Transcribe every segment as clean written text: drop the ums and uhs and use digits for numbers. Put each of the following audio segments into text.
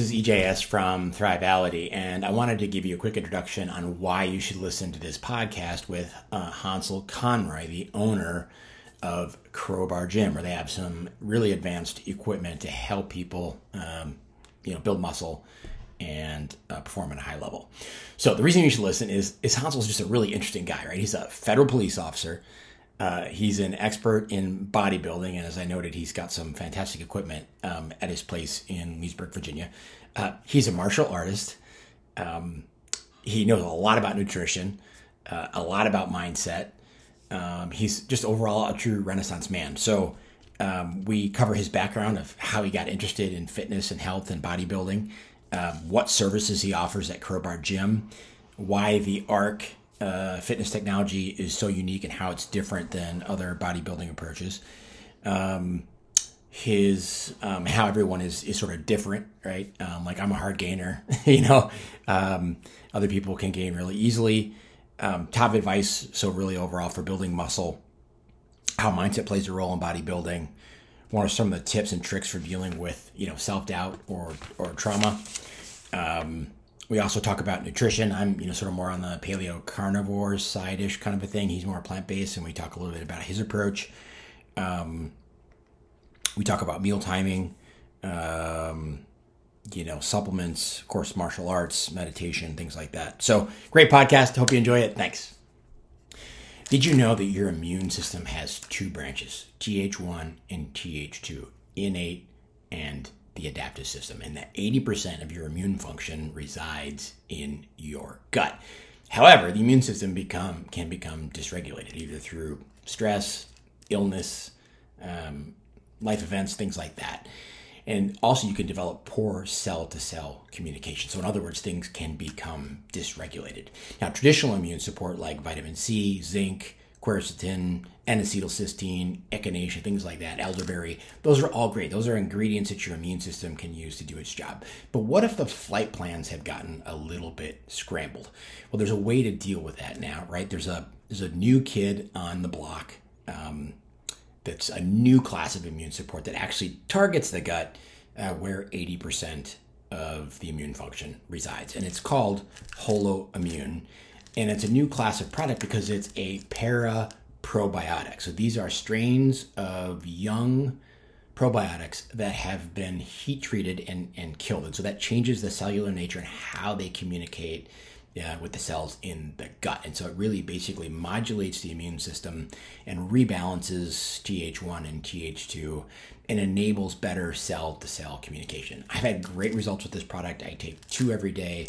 This is EJS from Thrivality, and I wanted to give you a quick introduction on why you should listen to this podcast with Hansel Conroy, the owner of Crowbar Gym, where they have some really advanced equipment to help people, build muscle and perform at a high level. So the reason you should listen is Hansel's just a really interesting guy, right? He's a federal police officer. He's an expert in bodybuilding, and as I noted, he's got some fantastic equipment at his place in Leesburg, Virginia. He's a martial artist. He knows a lot about nutrition, a lot about mindset. He's just overall a true Renaissance man. So we cover his background of how he got interested in fitness and health and bodybuilding, what services he offers at Crowbar Gym, why the ARC fitness technology is so unique and how it's different than other bodybuilding approaches. How everyone is sort of different, right? Like I'm a hard gainer, other people can gain really easily. Top advice. So really overall for building muscle, how mindset plays a role in bodybuilding. What are some of the tips and tricks for dealing with, self-doubt or trauma? We also talk about nutrition. I'm, sort of more on the paleo carnivore side-ish kind of a thing. He's more plant-based, and we talk a little bit about his approach. We talk about meal timing, supplements, of course, martial arts, meditation, things like that. So great podcast. Hope you enjoy it. Thanks. Did you know that your immune system has two branches, Th1 and Th2, innate and the adaptive system, and that 80% of your immune function resides in your gut. However, the immune system can become dysregulated either through stress, illness, life events, things like that. And also you can develop poor cell-to-cell communication. So in other words, things can become dysregulated. Now, traditional immune support like vitamin C, zinc, quercetin, N-acetylcysteine, echinacea, things like that, elderberry, those are all great. Those are ingredients that your immune system can use to do its job. But what if the flight plans have gotten a little bit scrambled? Well, there's a way to deal with that now, right? There's a new kid on the block that's a new class of immune support that actually targets the gut where 80% of the immune function resides. And it's called Holoimmune. And it's a new class of product because it's a para probiotic. So these are strains of young probiotics that have been heat treated and killed. And so that changes the cellular nature and how they communicate with the cells in the gut. And so it really basically modulates the immune system and rebalances Th1 and Th2 and enables better cell-to-cell communication. I've had great results with this product. I take two every day,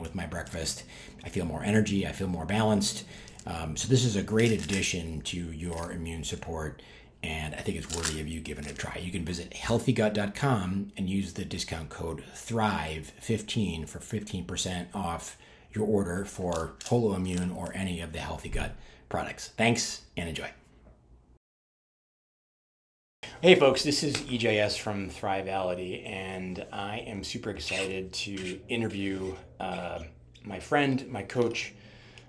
with my breakfast. I feel more energy. I feel more balanced. So this is a great addition to your immune support, and I think it's worthy of you giving it a try. You can visit healthygut.com and use the discount code THRIVE15 for 15% off your order for Holoimmune or any of the Healthy Gut products. Thanks, and enjoy. Hey folks, this is EJS from Thrivality, and I am super excited to interview my friend, my coach,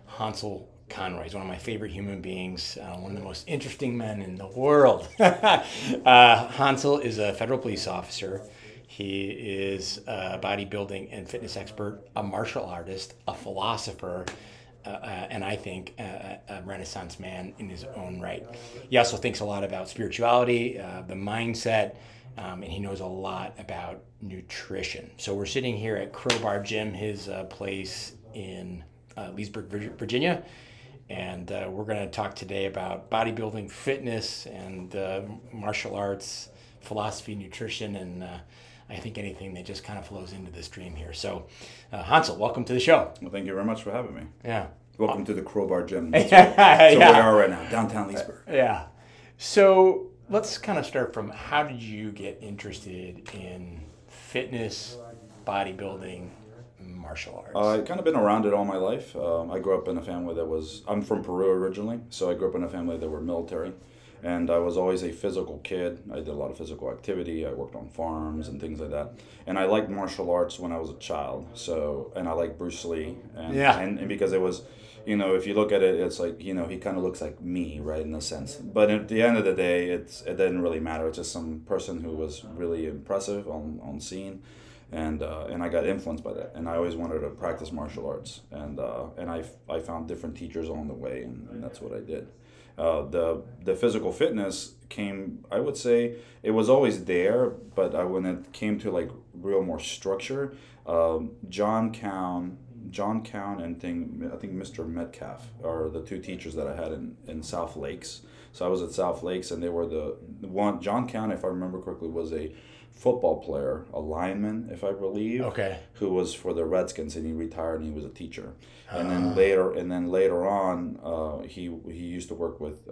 Hansel Conroy. He's one of my favorite human beings, one of the most interesting men in the world. Hansel is a federal police officer. He is a bodybuilding and fitness expert, a martial artist, a philosopher, and I think a Renaissance man in his own right. He also thinks a lot about spirituality, the mindset, and he knows a lot about nutrition. So we're sitting here at Crowbar Gym, his place in Leesburg, Virginia. And we're going to talk today about bodybuilding, fitness, and martial arts, philosophy, nutrition, and I think anything that just kind of flows into this dream here. So, Hansel, welcome to the show. Well, thank you very much for having me. Yeah. Welcome to the Crowbar Gym. That's where we are right now, downtown Leesburg. Yeah. So let's kind of start from how did you get interested in fitness, bodybuilding, martial arts? I've kind of been around it all my life. I grew up in a family that was... I'm from Peru originally, so I grew up in a family that were military. And I was always a physical kid. I did a lot of physical activity. I worked on farms and things like that. And I liked martial arts when I was a child. So, and I liked Bruce Lee. And because it was... if you look at it, it's like, he kind of looks like me, right, in a sense. But at the end of the day, it didn't really matter. It's just some person who was really impressive on scene. And I got influenced by that, and I always wanted to practice martial arts, and I found different teachers along the way, and that's what I did. The physical fitness came, I would say, it was always there, but when it came to like real more structure, John Count and I think Mr. Metcalf are the two teachers that I had in South Lakes. So I was at South Lakes, and they were the one. John Count, if I remember correctly, was a football player, a lineman, if I believe, okay, who was for the Redskins, and he retired, and he was a teacher. And then later on, he used to work with,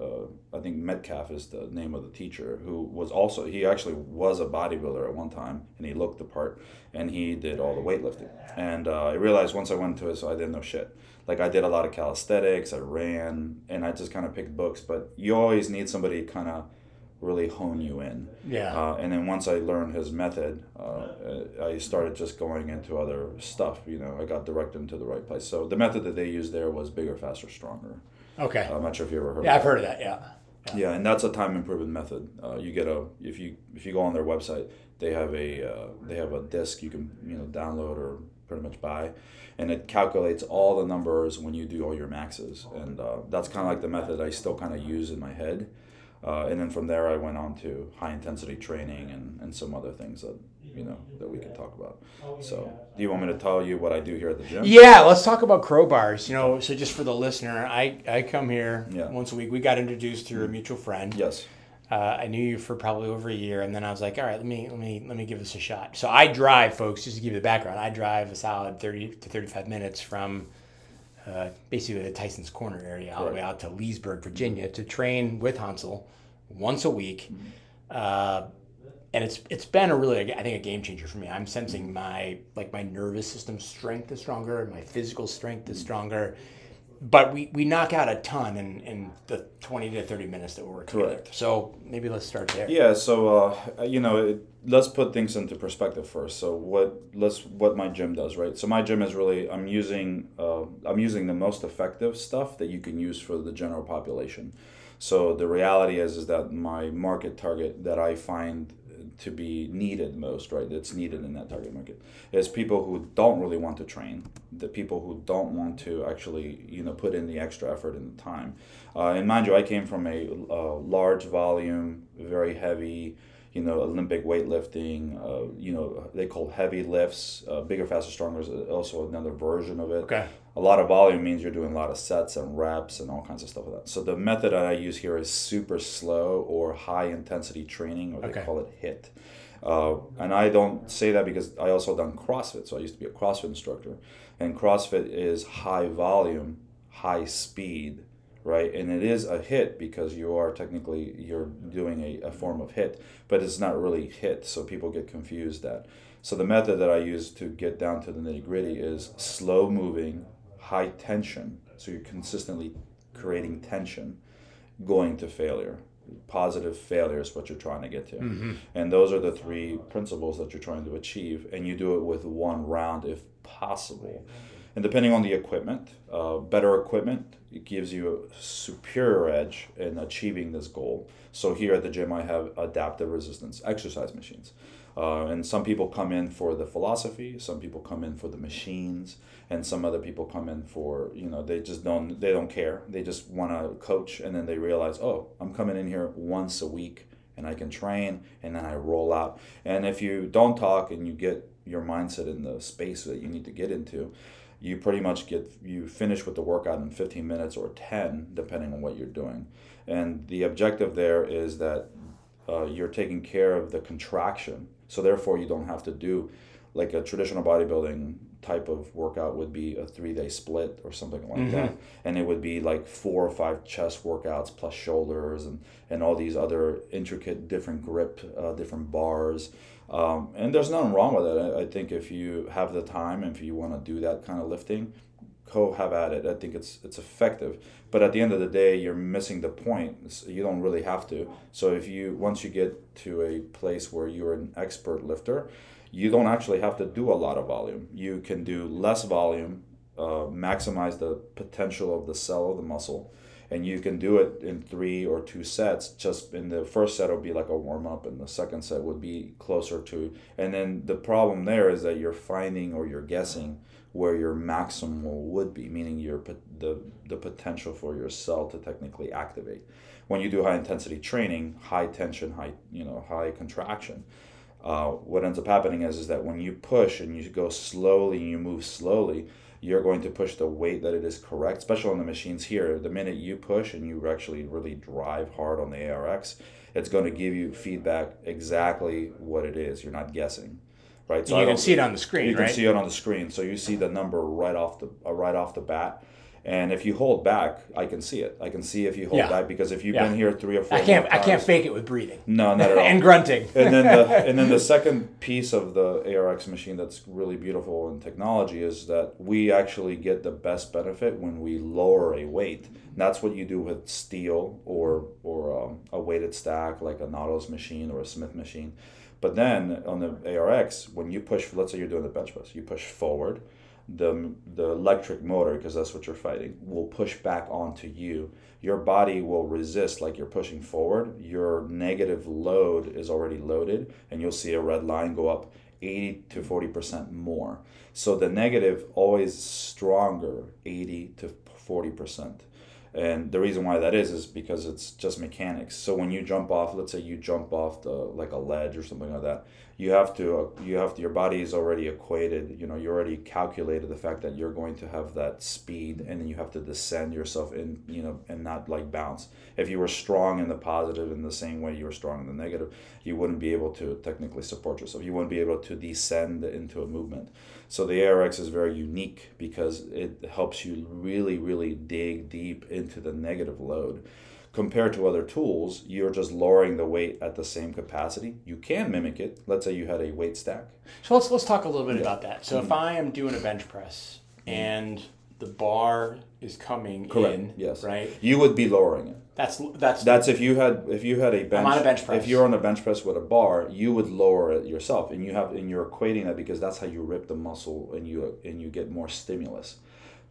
I think Metcalf is the name of the teacher, who was also, he actually was a bodybuilder at one time, and he looked the part, and he did all the weightlifting. And I realized once I went to it, so I didn't know shit. Like, I did a lot of calisthenics, I ran, and I just kind of picked books, but you always need somebody kind of really hone you in. Yeah. And then once I learned his method, I started just going into other stuff. You know, I got directed into the right place. So the method that they used there was Bigger, Faster, Stronger. Okay. I'm not sure if you ever heard. Yeah, of that. I've heard of that. Yeah. Yeah, and that's a time improvement method. You get a if you go on their website, they have a disc you can download or pretty much buy, and it calculates all the numbers when you do all your maxes, and that's kind of like the method I still kind of use in my head. And then from there, I went on to high-intensity training and some other things that, that we could talk about. So do you want me to tell you what I do here at the gym? Yeah, let's talk about crowbars. So just for the listener, I come here once a week. We got introduced through a mutual friend. Yes. I knew you for probably over a year, and then I was like, all right, let me give this a shot. So I drive, folks, just to give you the background. I drive a solid 30 to 35 minutes from basically the Tyson's Corner area all the way out to Leesburg, Virginia, to train with Hansel once a week. Mm-hmm. And it's been I think a game changer for me. I'm sensing my nervous system strength is stronger, and my physical strength is stronger. But we knock out a ton in the 20 to 30 minutes that we're together. Correct. So maybe let's start there. Yeah. So let's put things into perspective first. So what my gym does, right? So my gym is really I'm using the most effective stuff that you can use for the general population. So the reality is that my market target that I find to be needed most, right? That's needed in that target market is people who don't really want to train, the people who don't want to actually, put in the extra effort and the time. And mind you, I came from a large volume, very heavy, Olympic weightlifting, they call heavy lifts. Bigger, Faster, Stronger is also another version of it. Okay. A lot of volume means you're doing a lot of sets and reps and all kinds of stuff like that. So the method that I use here is super slow or high intensity training, or they call it HIIT. And I don't say that because I also done CrossFit. So I used to be a CrossFit instructor, and CrossFit is high volume, high speed, right? And it is a HIIT because you're doing a form of HIIT, but it's not really HIIT. So people get confused that. So the method that I use to get down to the nitty gritty is slow moving, high tension, so you're consistently creating tension, going to failure. Positive failure is what you're trying to get to. Mm-hmm. And those are the three principles that you're trying to achieve, and you do it with one round if possible. And depending on the equipment, better equipment, it gives you a superior edge in achieving this goal. So here at the gym, I have adaptive resistance exercise machines. And some people come in for the philosophy, some people come in for the machines, and some other people come in for, they don't care. They just want to coach, and then they realize, oh, I'm coming in here once a week, and I can train, and then I roll out. And if you don't talk and you get your mindset in the space that you need to get into, you pretty much you finish with the workout in 15 minutes or 10, depending on what you're doing. And the objective there is that you're taking care of the contraction. So therefore, you don't have to do like a traditional bodybuilding type of workout would be a 3-day split or something like that. And it would be like 4 or 5 chest workouts plus shoulders and all these other intricate different grip, different bars. And there's nothing wrong with it. I think if you have the time, if you want to do that kind of lifting, go have at it. I think it's effective. But at the end of the day, you're missing the point. So you don't really have to. So once you get to a place where you're an expert lifter, you don't actually have to do a lot of volume. You can do less volume, maximize the potential of the cell of the muscle, And you can do it in 3 or 2 sets. Just in the first set, it'll be like a warm-up, and the second set would be closer to. And then the problem there is that you're finding or you're guessing where your maximal would be, meaning your the potential for your cell to technically activate. When you do high-intensity training, high tension, high contraction, what ends up happening is that when you push and you go slowly and you move slowly, you're going to push the weight that it is correct, especially on the machines here. The minute you push and you actually really drive hard on the ARX, it's going to give you feedback exactly what it is. You're not guessing, right? So you can see it on the screen, right? You can see it on the screen. So you see the number right off the bat. And if you hold back, I can see it. I can see if you hold back, because if you've been here 3 or 4 times, I can't fake it with breathing. No, not at all. And grunting. And then the second piece of the ARX machine that's really beautiful in technology is that we actually get the best benefit when we lower a weight. And that's what you do with steel or a weighted stack like a Nautilus machine or a Smith machine. But then on the ARX, when you push, let's say you're doing the bench press, you push forward. The electric motor, because that's what you're fighting, will push back onto you. Your body will resist like you're pushing forward. Your negative load is already loaded, and you'll see a red line go up 80 to 40% more. So the negative always stronger 80 to 40%. And the reason why that is because it's just mechanics. So when you jump off, let's say you jump off like a ledge or something like that, you have to your body is already equated, you already calculated the fact that you're going to have that speed, and then you have to descend yourself in, and not like bounce. If you were strong in the positive in the same way you were strong in the negative, you wouldn't be able to technically support yourself. You wouldn't be able to descend into a movement. So the ARX is very unique because it helps you really, really dig deep into the negative load. Compared to other tools, you're just lowering the weight at the same capacity. You can mimic it. Let's say you had a weight stack. So let's talk a little bit about that. So if I am doing a bench press and the bar is coming in, yes, right? You would be lowering it. That's if you had a bench. I'm on a bench press. If you're on a bench press with a bar, you would lower it yourself, and you're equating that because that's how you rip the muscle and you get more stimulus.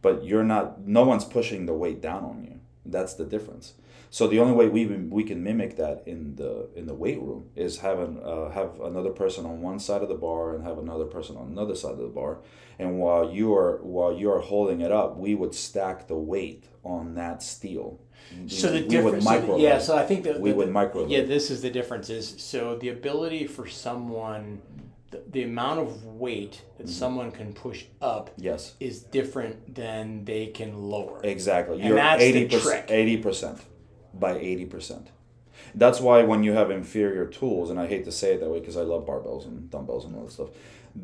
But you're not. No one's pushing the weight down on you. That's the difference. So the only way we can mimic that in the weight room is have another person on one side of the bar and have another person on another side of the bar, and while you are holding it up, we would stack the weight on that steel. So the difference, So I think that we would micro. Yeah, this is the difference. Is so the ability for someone, the amount of weight that someone can push up is different than they can lower. Exactly. And you're that's 80%, the trick. 80% by 80%. That's why when you have inferior tools, and I hate to say it that way because I love barbells and dumbbells and all that stuff,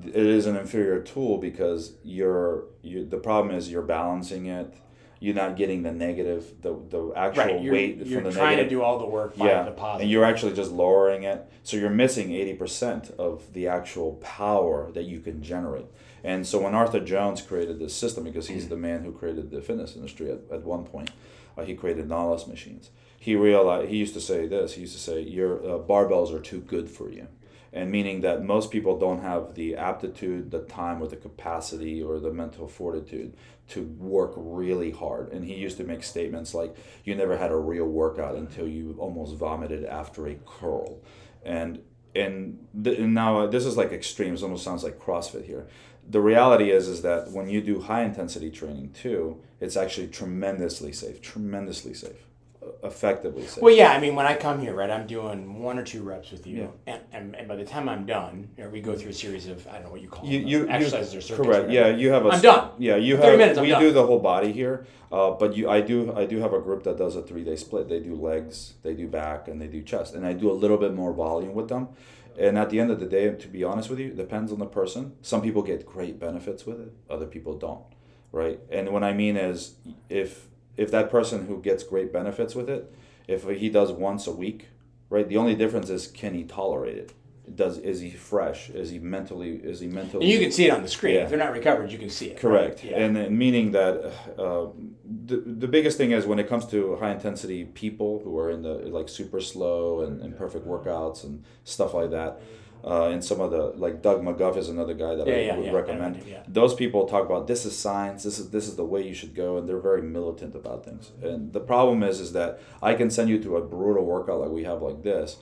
it is an inferior tool because the problem is you're balancing it. You're not getting the negative, the actual weight from the negative. You're trying to do all the work by the positive. And you're actually just lowering it. So you're missing 80% of the actual power that you can generate. And so when Arthur Jones created this system, because he's the man who created the fitness industry at one point, he created Nautilus machines. He realized, he used to say, your barbells are too good for you. And meaning that most people don't have the aptitude, the time, or the capacity, or the mental fortitude to work really hard. And he used to make statements like, you never had a real workout until you almost vomited after a curl. And now this is like extreme. It almost sounds like CrossFit here. The reality is that when you do high-intensity training too, it's actually tremendously safe. Effectively safe. Well, yeah, I mean, when I come here, right, I'm doing 1 or 2 reps with you, and by the time I'm done, we go through a series of, I don't know what you call them, exercises or circuits. Correct. Yeah, you have. I'm done. Yeah, you have. 30 minutes. We do the whole body here, but I do have a group that does a 3-day split. They do legs, they do back, and they do chest, and I do a little bit more volume with them. And at the end of the day, to be honest with you, it depends on the person. Some people get great benefits with it, other people don't, right? And what I mean is if that person who gets great benefits with it, if he does once a week, right? The only difference is, can he tolerate it? Is he fresh? Is he mentally? And you can see it on the screen. Yeah. If they're not recovered, you can see it. Correct. Right? Yeah. And meaning that the biggest thing is when it comes to high intensity people who are in the like super slow and imperfect workouts and stuff like that, and some of the, like Doug McGuff is another guy that I would recommend. Those people talk about this is science, this is the way you should go, and they're very militant about things. And the problem is that I can send you to a brutal workout like we have like this,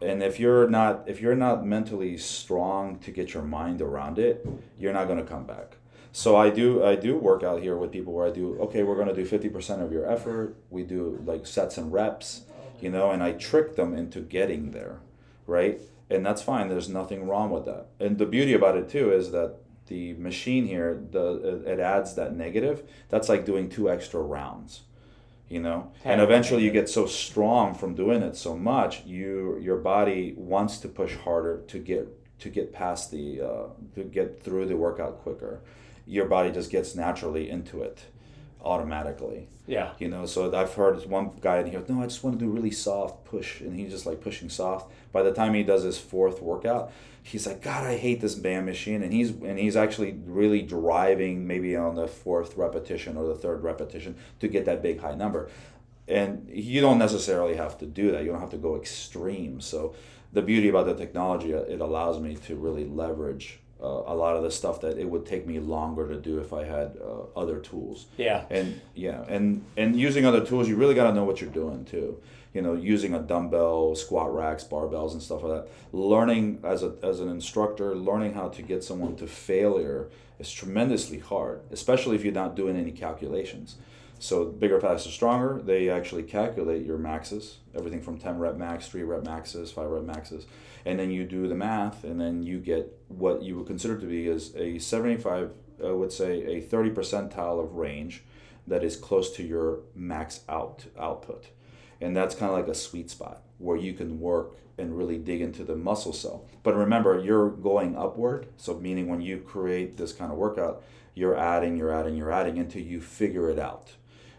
and if you're not mentally strong to get your mind around it, you're not going to come back. So I do work out here with people where I do, okay, we're going to do 50% of your effort. We do like sets and reps, and I trick them into getting there, right? And that's fine. There's nothing wrong with that. And the beauty about it too is that the machine here, it adds that negative. That's like doing 2 extra rounds, and eventually you get so strong from doing it so much, your body wants to push harder to get past to get through the workout quicker. Your body just gets naturally into it automatically. Yeah. So I've heard one guy in here, no, I just want to do really soft push. And he's just like pushing soft. By the time he does his 4th workout, he's like, God, I hate this band machine. And he's actually really driving maybe on the 4th repetition or the 3rd repetition to get that big high number. And you don't necessarily have to do that. You don't have to go extreme. So the beauty about the technology, it allows me to really leverage a lot of the stuff that it would take me longer to do if I had other tools. Yeah. And using other tools, you really got to know what you're doing too. Using a dumbbell, squat racks, barbells, and stuff like that. Learning as an instructor, learning how to get someone to failure is tremendously hard, especially if you're not doing any calculations. So Bigger, Faster, Stronger, they actually calculate your maxes, everything from 10 rep max, 3 rep maxes, 5 rep maxes. And then you do the math, and then you get what you would consider to be as a 30 percentile of range that is close to your max output. And that's kind of like a sweet spot where you can work and really dig into the muscle cell. But remember, you're going upward, so meaning when you create this kind of workout, you're adding until you figure it out.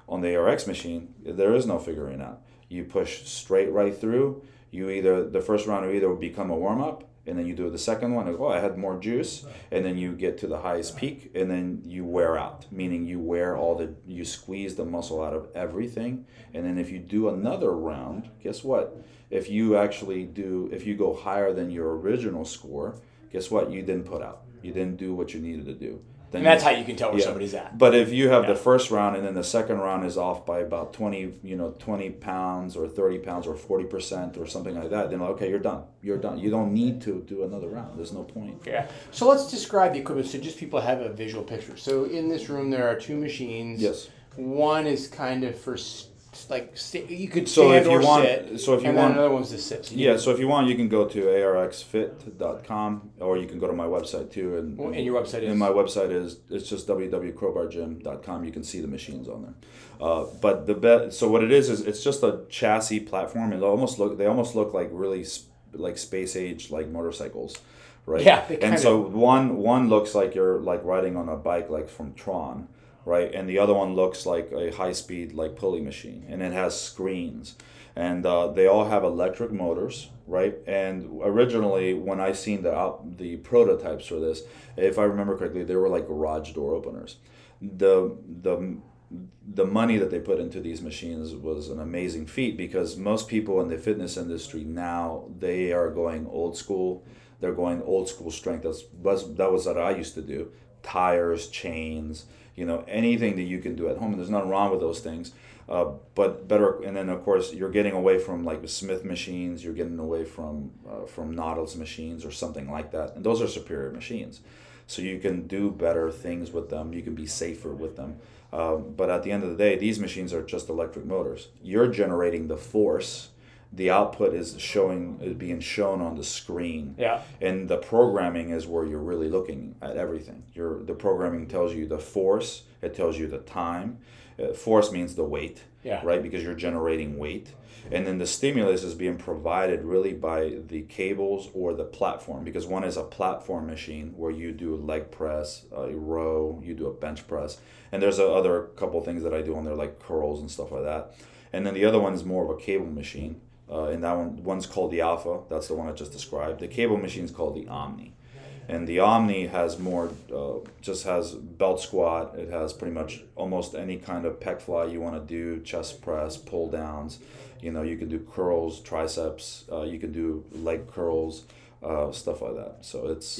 On the ARX machine, there is no figuring out. You push straight right through. You either, the first round will either become a warm-up, and then you do the second one, and I had more juice, and then you get to the highest peak, and then you wear out, meaning you squeeze the muscle out of everything. And then if you do another round, guess what? If you go higher than your original score, guess what? You didn't put out. You didn't do what you needed to do. And that's how you can tell where somebody's at. But if you have the first round and then the second round is off by about 20 pounds or 30 pounds or 40% or something like that, then okay, you're done. You don't need to do another round. There's no point. Yeah. So let's describe the equipment so just people have a visual picture. So in this room there are 2 machines. Yes. One is kind of for you could stand or sit. So if you want, and then another one's to sit. So if you want, you can go to arxfit.com, or you can go to my website too. And your website is? And my website it's just www.crowbargym.com. You can see the machines on there. But so what it is it's just a chassis platform. They almost look like really like space age like motorcycles, right? Yeah. One looks like you're like riding on a bike like from Tron. Right, and the other one looks like a high-speed like pulley machine, and it has screens, and they all have electric motors, right? And originally, when I seen the prototypes for this, if I remember correctly, they were like garage door openers. The money that they put into these machines was an amazing feat, because most people in the fitness industry now, they are going old school. They're going old school strength. That was what I used to do. Tires, chains. Anything that you can do at home, and there's nothing wrong with those things, but better. And then of course you're getting away from like the Smith machines, you're getting away from Nautilus machines or something like that, and those are superior machines, so you can do better things with them, you can be safer with them, but at the end of the day, these machines are just electric motors. You're generating the force. The output is being shown on the screen. Yeah. And the programming is where you're really looking at everything. The programming tells you the force, it tells you the time. Force means the weight, right? Because you're generating weight. And then the stimulus is being provided really by the cables or the platform, because one is a platform machine where you do leg press, a row, you do a bench press. And there's other couple things that I do on there like curls and stuff like that. And then the other one is more of a cable machine. And that one's called the Alpha. That's the one I just described. The cable machine's called the Omni, and the Omni has more, just has belt squat. It has pretty much almost any kind of pec fly you want to do, chest press, pull downs. You can do curls, triceps. You can do leg curls. stuff like that. So it's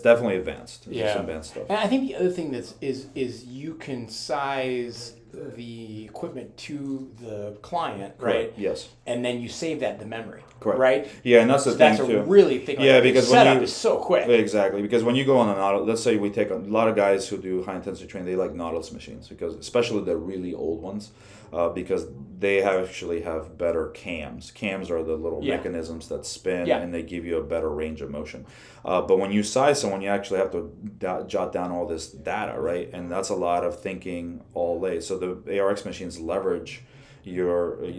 definitely advanced. It's advanced stuff. And I think the other thing that's is you can size the equipment to the client, right? Yes. And then you save that in the memory. Correct. Right? Yeah, and that's the thing too. That's a really thing. Yeah, because when setup is so quick. Exactly, because when you go on a Nautilus, let's say we take a lot of guys who do high intensity training, they like Nautilus machines, because especially the really old ones, because they actually have better cams. Cams are the little mechanisms that spin, and they give you a better range of motion. But when you size someone, you actually have to jot down all this data, right? And that's a lot of thinking all day. So the ARX machines leverage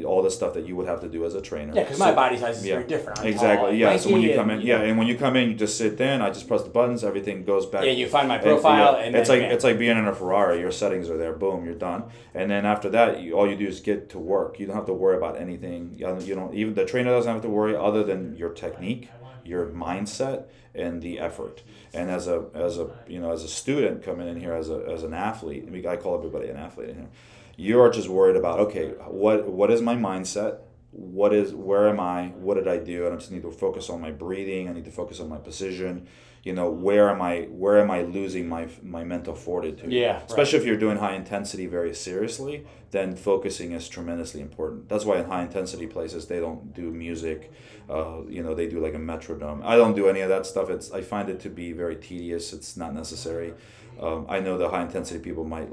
all the stuff that you would have to do as a trainer. Yeah, because my body size is very different. I'm exactly. Tall, yeah. So when you come in, and when you come in, you just sit down. I just press the buttons. Everything goes back. Yeah, you find my profile, and it's then, it's like being in a Ferrari. Your settings are there. Boom, you're done. And then after that, all you do is get to work. You don't have to worry about anything. You don't even the trainer doesn't have to worry other than your technique, your mindset, and the effort. And as a student coming in here as an athlete, I call everybody an athlete in here. You are just worried about, okay, what is my mindset? Where am I? What did I do? And I just need to focus on my breathing. I need to focus on my position. Where am I losing my mental fortitude? Yeah. Especially if you're doing high intensity very seriously, then focusing is tremendously important. That's why in high intensity places they don't do music. They do like a metronome. I don't do any of that stuff. I find it to be very tedious. It's not necessary. I know the high intensity people might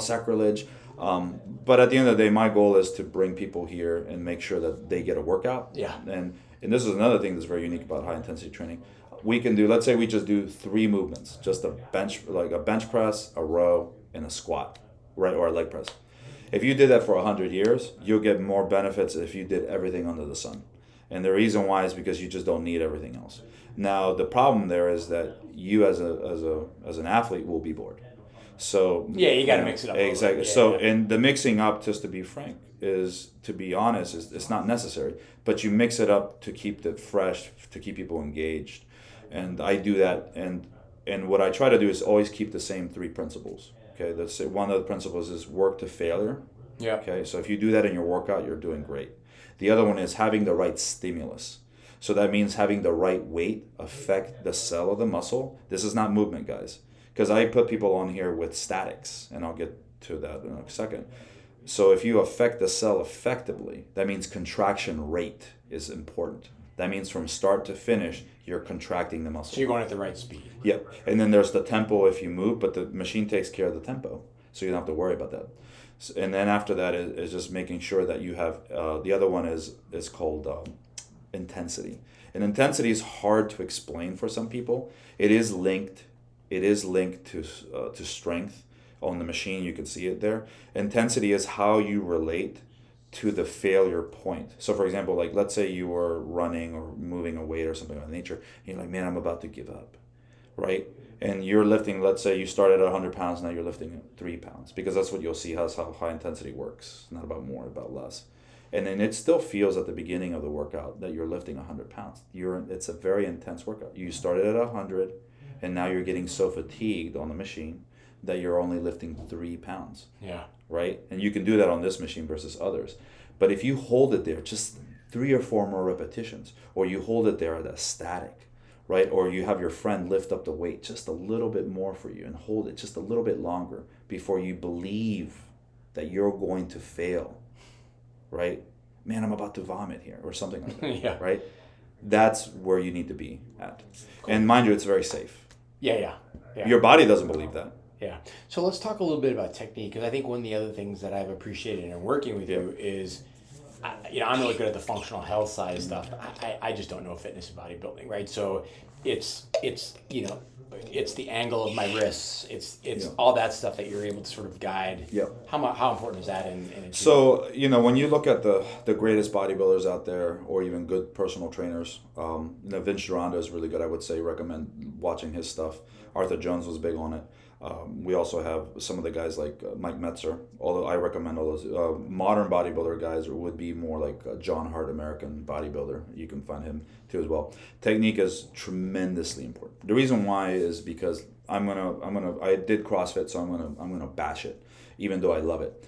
sacrilege. But at the end of the day, my goal is to bring people here and make sure that they get a workout. Yeah. And this is another thing that's very unique about high intensity training. We can do, let's say we just do three movements, just a bench press, a row, and a squat, right? Or a leg press. If you did that for 100 years, you'll get more benefits if you did everything under the sun. And the reason why is because you just don't need everything else. Now, the problem there is that you as an athlete will be bored. So you got to mix it up. Exactly. And the mixing up, just to be frank, to be honest, it's not necessary. But you mix it up to keep it fresh, to keep people engaged. And I do that. And what I try to do is always keep the same three principles. Okay, that's one of the principles is work to failure. Yeah. Okay, so if you do that in your workout, you're doing great. The other one is having the right stimulus. So that means having the right weight affect the cell of the muscle. This is not movement, guys. Because I put people on here with statics, and I'll get to that in a second. So if you affect the cell effectively, that means contraction rate is important. That means from start to finish, you're contracting the muscle. So you're going at the right speed. Yep. And then there's the tempo if you move, but the machine takes care of the tempo. So you don't have to worry about that. And then after that is just making sure that you have, the other one is called intensity. And intensity is hard to explain for some people. It is linked to strength. On the machine, you can see it there. Intensity is how you relate to the failure point. So for example, like let's say you were running or moving a weight or something of that nature. You're like, man, I'm about to give up, right? And you're lifting, let's say you started at 100 pounds, now you're lifting 3 pounds, because that's what you'll see how high intensity works. It's not about more, about less. And then it still feels at the beginning of the workout that you're lifting 100 pounds. It's a very intense workout. You started at 100, and now you're getting so fatigued on the machine that you're only lifting 3 pounds. Yeah. Right? And you can do that on this machine versus others. But if you hold it there, just 3 or 4 more repetitions, or you hold it there at a static, right? Or you have your friend lift up the weight just a little bit more for you and hold it just a little bit longer before you believe that you're going to fail, right? Man, I'm about to vomit here or something like that, yeah. Right? That's where you need to be at. Cool. And mind you, it's very safe. Yeah. Your body doesn't believe that. Yeah. So let's talk a little bit about technique, because I think one of the other things that I've appreciated in working with you is... I'm really good at the functional health side of stuff. I just don't know fitness and bodybuilding, right? So it's the angle of my wrists. It's all that stuff that you're able to sort of guide. Yeah. How important is that? So, when you look at the greatest bodybuilders out there, or even good personal trainers, Vince Gironda is really good. I would say recommend watching his stuff. Arthur Jones was big on it. We also have some of the guys like Mike Metzer, although I recommend all those. Modern bodybuilder guys would be more like John Hart, American bodybuilder. You can find him too as well. Technique is tremendously important. The reason why is because I did CrossFit, so I'm gonna bash it, even though I love it.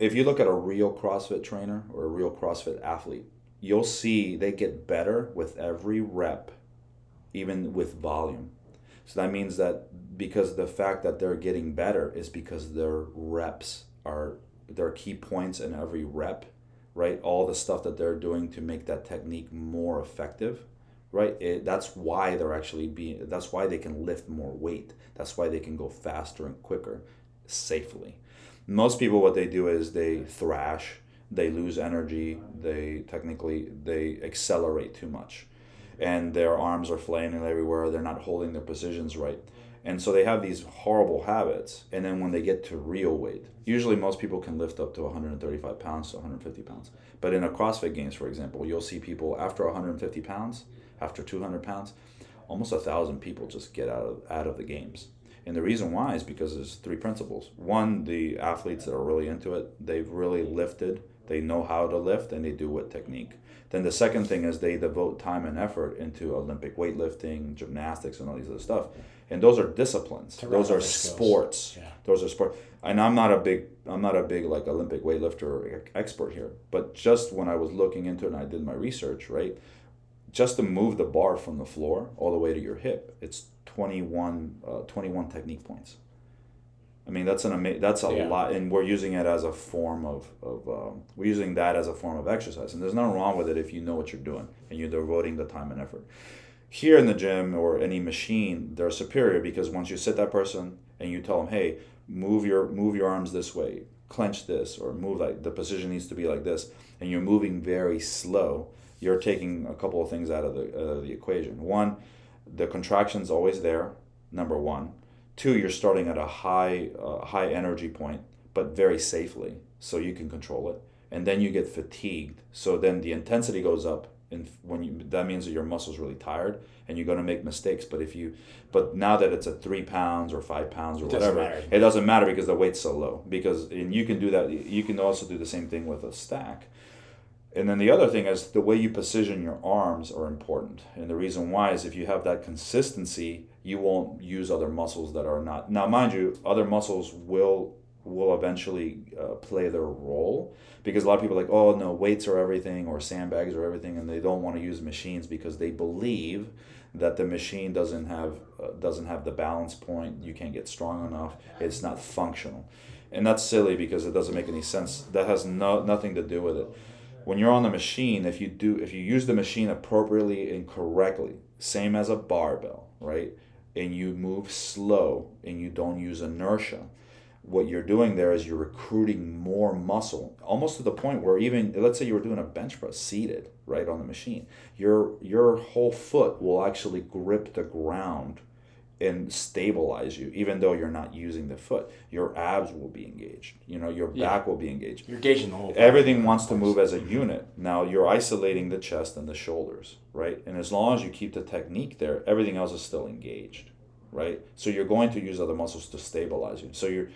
If you look at a real CrossFit trainer or a real CrossFit athlete, you'll see they get better with every rep even with volume. So that means that because the fact that they're getting better is because their reps are their key points in every rep, right? All the stuff that they're doing to make that technique more effective, right? That's why they're actually that's why they can lift more weight. That's why they can go faster and quicker, safely. Most people, what they do is they thrash, they lose energy, they accelerate too much. And their arms are flailing everywhere. They're not holding their positions right. And so they have these horrible habits. And then when they get to real weight, usually most people can lift up to 135 pounds to 150 pounds. But in a CrossFit Games, for example, you'll see people after 150 pounds, after 200 pounds, almost 1,000 people just get out of the games. And the reason why is because there's three principles. One, the athletes that are really into it, they've really lifted. They know how to lift and they do what technique. Then the second thing is they devote time and effort into Olympic weightlifting, gymnastics, and all these other stuff. And those are disciplines. Those are sports. Yeah. Those are sports. And I'm not a big like Olympic weightlifter expert here. But just when I was looking into it and I did my research, right, just to move the bar from the floor all the way to your hip, it's 21 technique points. I mean, that's a lot, and we're using it as a form we're using that as a form of exercise, and there's nothing wrong with it if you know what you're doing and you're devoting the time and effort. Here in the gym or any machine, they're superior because once you sit that person and you tell them, hey, move your arms this way, clench this, or move like the position needs to be like this, and you're moving very slow, you're taking a couple of things out of the equation. One, the contraction's always there, number one. Two, you're starting at a high energy point, but very safely, so you can control it. And then you get fatigued, so then the intensity goes up, and that means that your muscle's really tired, and you're gonna make mistakes. But now that it's at 3 pounds or 5 pounds or whatever, it doesn't matter because the weight's so low. And you can do that. You can also do the same thing with a stack. And then the other thing is the way you position your arms are important. And the reason why is if you have that consistency, you won't use other muscles that are not. Now, mind you, other muscles will eventually play their role, because a lot of people are like, oh, no, weights are everything or sandbags are everything, and they don't want to use machines because they believe that the machine doesn't have the balance point, you can't get strong enough, it's not functional. And that's silly because it doesn't make any sense. That has nothing to do with it. When you're on the machine, if you use the machine appropriately and correctly, same as a barbell, right? And you move slow and you don't use inertia, what you're doing there is you're recruiting more muscle, almost to the point where even, let's say you were doing a bench press seated, right, on the machine, your whole foot will actually grip the ground and stabilize you, even though you're not using the foot. Your abs will be engaged. Your back will be engaged. You're engaging the whole body. Everything wants to move as a unit. Now, you're isolating the chest and the shoulders, right? And as long as you keep the technique there, everything else is still engaged, right? So you're going to use other muscles to stabilize you. So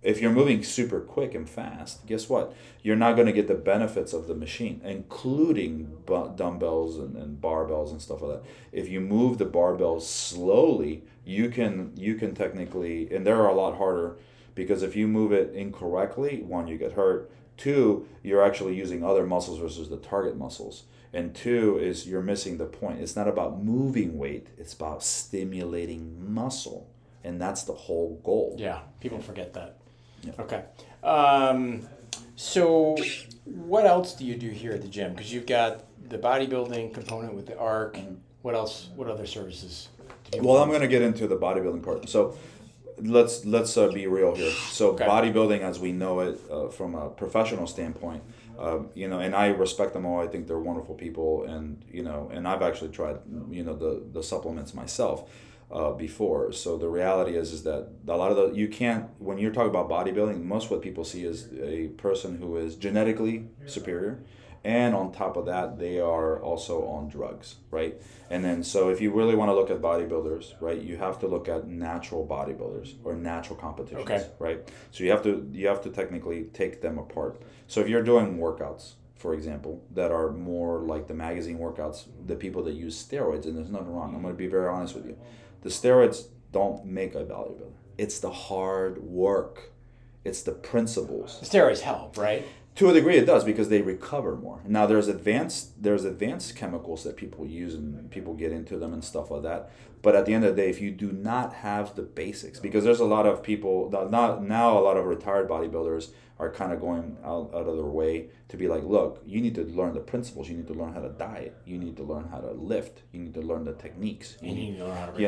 if you're moving super quick and fast, guess what? You're not going to get the benefits of the machine, including dumbbells and barbells and stuff like that. If you move the barbells slowly, you can technically, and they're a lot harder, because if you move it incorrectly, one, you get hurt. Two, you're actually using other muscles versus the target muscles. And two is you're missing the point. It's not about moving weight. It's about stimulating muscle. And that's the whole goal. Yeah, people forget that. Yeah. Okay. So what else do you do here at the gym? Because you've got the bodybuilding component with the ARC. Mm-hmm. What else? What other services do you do? Well, I'm going to get into the bodybuilding part. So let's be real here. So bodybuilding, as we know it from a professional standpoint, and I respect them all. I think they're wonderful people, and I've actually tried the supplements myself. Before. So the reality is that a lot of you can't, when you're talking about bodybuilding, most what people see is a person who is genetically superior, and on top of that, they are also on drugs, right? And then, so if you really want to look at bodybuilders, right, you have to look at natural bodybuilders or natural competitions, right? So you have to technically take them apart. So if you're doing workouts, for example, that are more like the magazine workouts, the people that use steroids, and there's nothing wrong, I'm going to be very honest with you. The steroids don't make a bodybuilder. It's the hard work. It's the principles. The steroids help, right? To a degree, it does, because they recover more. Now, there's advanced chemicals that people use, and people get into them and stuff like that. But at the end of the day, if you do not have the basics, because there's a lot of people, now a lot of retired bodybuilders are kind of going out of their way to be like, look, you need to learn the principles. You need to learn how to diet. You need to learn how to lift. You need to learn the techniques. You need to learn how to recover.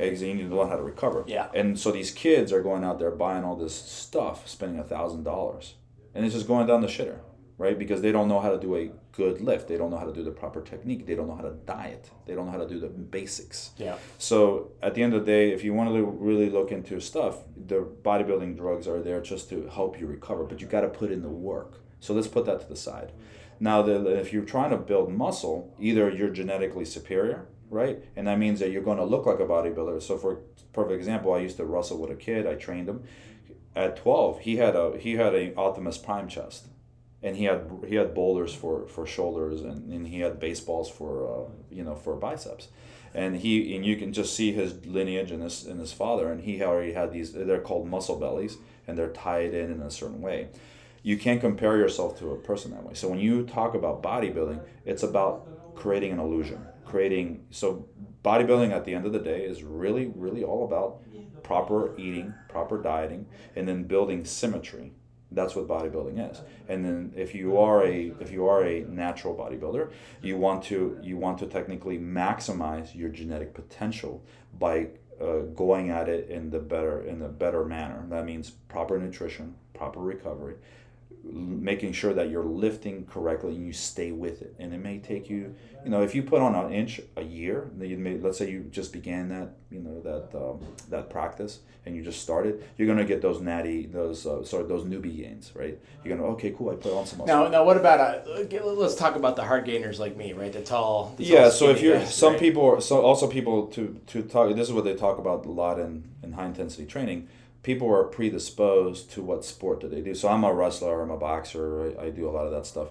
You need to learn how to recover. Yeah. And so these kids are going out there buying all this stuff, spending $1,000. And it's just going down the shitter, right? Because they don't know how to do a good lift. They don't know how to do the proper technique. They don't know how to diet. They don't know how to do the basics. Yeah. So at the end of the day, if you want to really look into stuff, the bodybuilding drugs are there just to help you recover, but you got to put in the work. So let's put that to the side. Now, if you're trying to build muscle, either you're genetically superior, right? And that means that you're going to look like a bodybuilder. So for perfect example, I used to wrestle with a kid. I trained him. At 12, he had a Optimus Prime chest, and he had boulders for shoulders, and he had baseballs for biceps, and you can just see his lineage in his father, and he already had these. They're called muscle bellies, and they're tied in a certain way. You can't compare yourself to a person that way. So when you talk about bodybuilding, it's about creating an illusion. So bodybuilding at the end of the day is really, really all about proper eating, proper dieting, and then building symmetry. That's what bodybuilding is. And then if you are a natural bodybuilder, you want to technically maximize your genetic potential by going at it in the better manner. That means proper nutrition, proper recovery, making sure that you're lifting correctly and you stay with it. And it may take you, if you put on an inch a year, let's say you just began that practice and you just started, you're going to get those newbie gains, right? You're going to, okay, cool, I put on some muscle. Now what about, let's talk about the hard gainers like me, right? The tall so if you're, guys, some right? people, so also people to talk, this is what they talk about a lot in high intensity training. People are predisposed to what sport that they do. So I'm a wrestler, I'm a boxer, I do a lot of that stuff.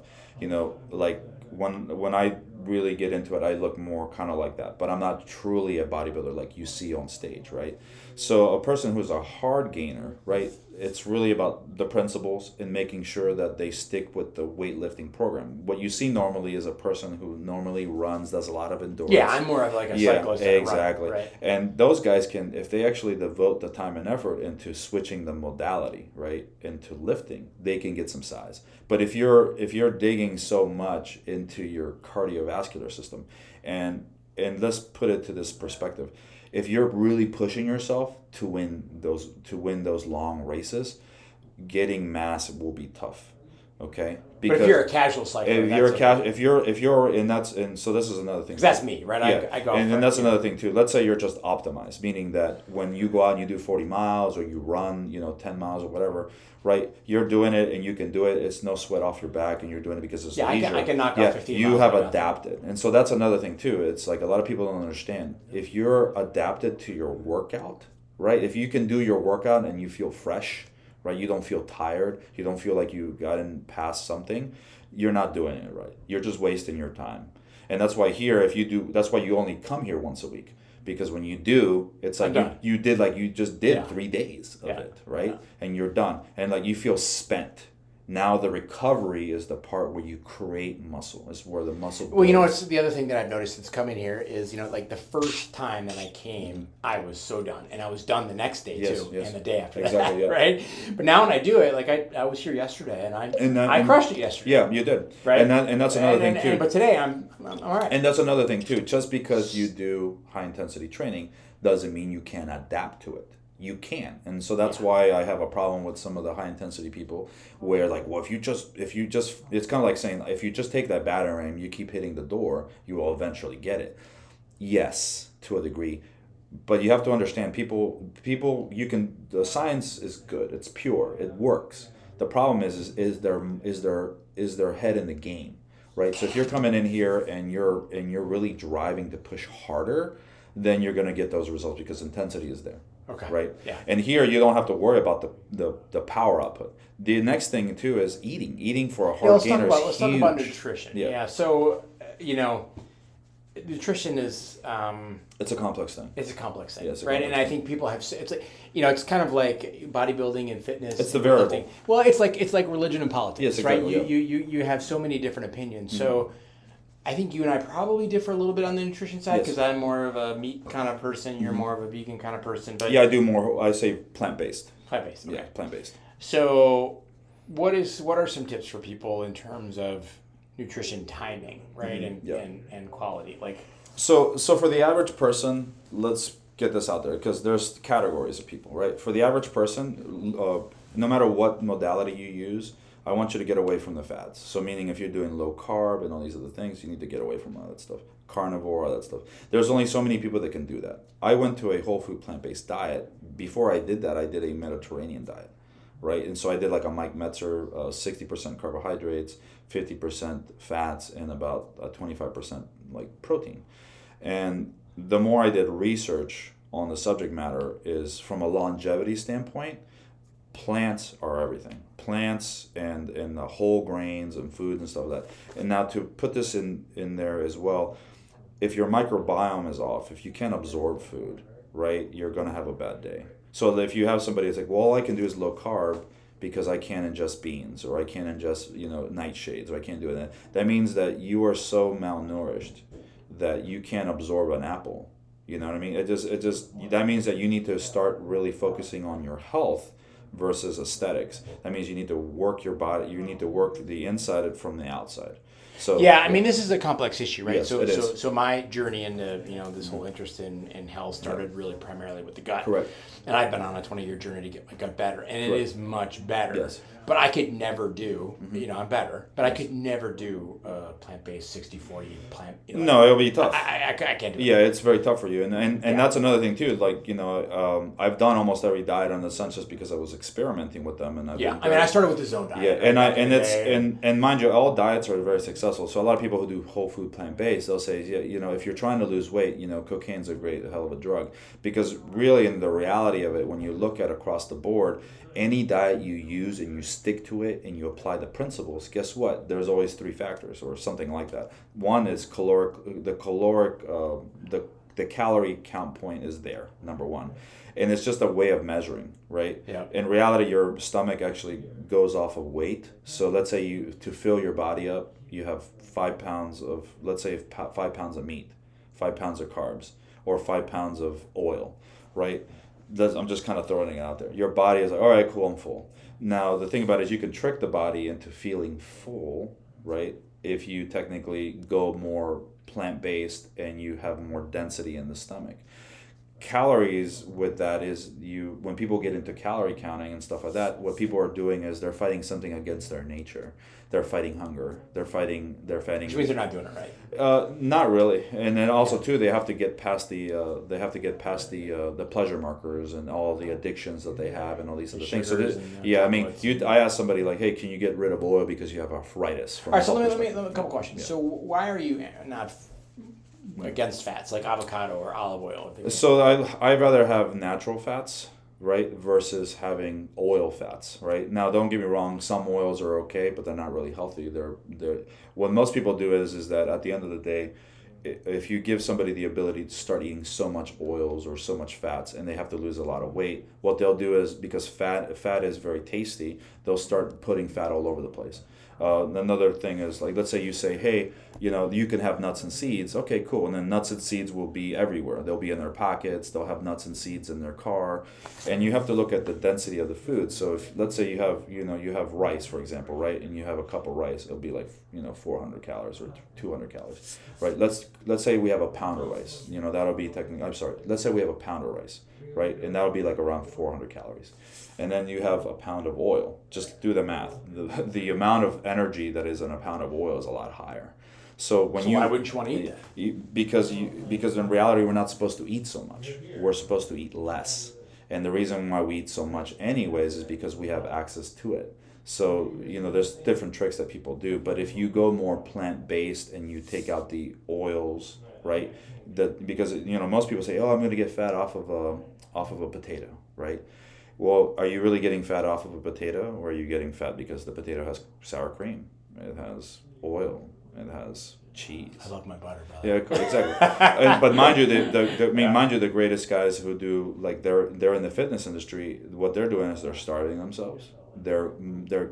Like when I really get into it, I look more kind of like that, but I'm not truly a bodybuilder like you see on stage, right? So a person who's a hard gainer, right, it's really about the principles and making sure that they stick with the weightlifting program. What you see normally is a person who normally runs, does a lot of endurance. Yeah, I'm more of like a cyclist. Exactly. Runner, right? And those guys can, if they actually devote the time and effort into switching the modality, right, into lifting, they can get some size. But if you're digging so much into your cardiovascular system, and let's put it to this perspective. If you're really pushing yourself to win those long races, getting mass will be tough. Okay? Because but if you're a casual cyclist, so this is another thing. Because that's me, right? Yeah. I go. And that's another thing too. Let's say you're just optimized, meaning that when you go out and you do 40 miles or you run, 10 miles or whatever, right? You're doing it and you can do it. It's no sweat off your back and you're doing it because it's leisure. I can knock out 15 miles. You have adapted. And so that's another thing too. It's like a lot of people don't understand. If you're adapted to your workout, right? If you can do your workout and you feel fresh, right? You don't feel tired. You don't feel like you got in past something. You're not doing it right. You're just wasting your time. And that's why that's why you only come here once a week. Because when you do, it's like you just did 3 days of it, right? Yeah. And you're done. And like you feel spent. Now the recovery is the part where you create muscle. It's where the muscle builds. Well, it's the other thing that I've noticed since coming here is, like the first time that I came, I was so done. And I was done the next day too. Yes. And the day after that, right? But now when I do it, like I was here yesterday and I crushed it yesterday. Yeah, you did. Right? And that's another thing too. But today I'm all right. And that's another thing too. Just because you do high intensity training doesn't mean you can't adapt to it. You can. And so that's why I have a problem with some of the high intensity people where like, well, if you just, it's kind of like saying, if you just take that batter and you keep hitting the door, you will eventually get it. Yes, to a degree. But you have to understand people, the science is good. It's pure. It works. The problem is their head in the game, right? So if you're coming in here and you're really driving to push harder, then you're going to get those results because intensity is there. Okay. Right? Yeah. And here you don't have to worry about the power output. The next thing too is eating. Eating for a hard gainer is huge. Let's talk about nutrition. Yeah. So, nutrition is... it's a complex thing. It's a complex thing, right? And I think people have... It's like, you know, it's kind of like bodybuilding and fitness. It's the variable. Lifting. Well, it's like religion and politics, right? You have so many different opinions. Mm-hmm. So I think you and I probably differ a little bit on the nutrition side because I'm more of a meat kind of person. You're more of a vegan kind of person. But yeah, I do more... I say plant-based. Plant-based, okay. Yeah, plant-based. So what are some tips for people in terms of nutrition timing, right? Mm-hmm. And quality, like so for the average person, let's get this out there because there's categories of people, right? For the average person, no matter what modality you use, I want you to get away from the fads. So meaning if you're doing low carb and all these other things, you need to get away from all that stuff. Carnivore, all that stuff. There's only so many people that can do that. I went to a whole food plant-based diet. Before I did that, I did a Mediterranean diet. Right, and so I did like a Mike Metzer, 60% carbohydrates, 50% fats, and about 25% like protein. And the more I did research on the subject matter is from a longevity standpoint, plants are everything. Plants and the whole grains and food and stuff like that. And now to put this in there as well, if your microbiome is off, if you can't absorb food, right, you're gonna have a bad day. So if you have somebody that's like, well, all I can do is low carb because I can't ingest beans or I can't ingest, nightshades or I can't do that. That means that you are so malnourished that you can't absorb an apple. You know what I mean? It just that means that you need to start really focusing on your health versus aesthetics. That means you need to work your body. You need to work the inside from the outside. So yeah, I mean, this is a complex issue, right? Yes, so my journey into this whole interest in health started really primarily with the gut. Correct. And I've been on a 20-year journey to get my gut better, and it is much better. Yes. But I could never do, I'm better, but I could never do a plant-based 60-40 plant. No, it'll be tough. I can't do it. Yeah, it's very tough for you. And that's another thing, too. Like, I've done almost every diet on the census because I was experimenting with them. And I started with the zone diet. Yeah, and mind you, all diets are very successful. So a lot of people who do whole food plant-based, they'll say, if you're trying to lose weight, cocaine's a hell of a drug. Because really, in the reality of it, when you look at across the board, any diet you use and you stick to it and you apply the principles, guess what? There's always three factors or something like that. One is the calorie count point is there, number one. And it's just a way of measuring, right? Yeah. In reality, your stomach actually goes off of weight. So let's say to fill your body up, you have 5 pounds of, let's say 5 pounds of meat, 5 pounds of carbs, or 5 pounds of oil, right? I'm just kind of throwing it out there. Your body is like, all right, cool, I'm full. Now, the thing about it is you can trick the body into feeling full, right, if you technically go more plant-based and you have more density in the stomach. Calories with that is when people get into calorie counting and stuff like that, what people are doing is they're fighting something against their nature. They're fighting hunger. They're fighting. Which means they're not doing it right. Not really. And then also too, they have to get past the pleasure markers and all the addictions that they have and all these other things. So I asked somebody like, hey, can you get rid of oil because you have arthritis? All right. So let me a couple questions. Yeah. So why are you not against fats like avocado or olive oil? So I'd rather have natural fats, right, versus having oil fats, right? Now, don't get me wrong, some oils are okay, but they're not really healthy. They're what most people do is that at the end of the day, if you give somebody the ability to start eating so much oils or so much fats and they have to lose a lot of weight, what they'll do is, because fat is very tasty, they'll start putting fat all over the place. Another thing is, like, let's say you say, hey, you can have nuts and seeds. Okay, cool. And then nuts and seeds will be everywhere. They'll be in their pockets. They'll have nuts and seeds in their car. And you have to look at the density of the food. So if, let's say you have, you have rice, for example, right? And you have a cup of rice. It'll be like, 400 calories or 200 calories, right? Let's say we have a pound of rice. That'll be technically, let's say we have a pound of rice, right? And that'll be like around 400 calories. And then you have a pound of oil. Just do the math. The amount of energy that is in a pound of oil is a lot higher. So why wouldn't you want to eat that? Because in reality, we're not supposed to eat so much. We're supposed to eat less. And the reason why we eat so much anyways is because we have access to it. So, there's different tricks that people do. But if you go more plant-based and you take out the oils, right? Because, most people say, oh, I'm going to get fat off of a potato, right? Well, are you really getting fat off of a potato, or are you getting fat because the potato has sour cream? It has oil. It has cheese. I love my butter, brother. Yeah, cool, exactly. But mind you, the greatest guys who do, like, they're in the fitness industry. What they're doing is they're starving themselves. They're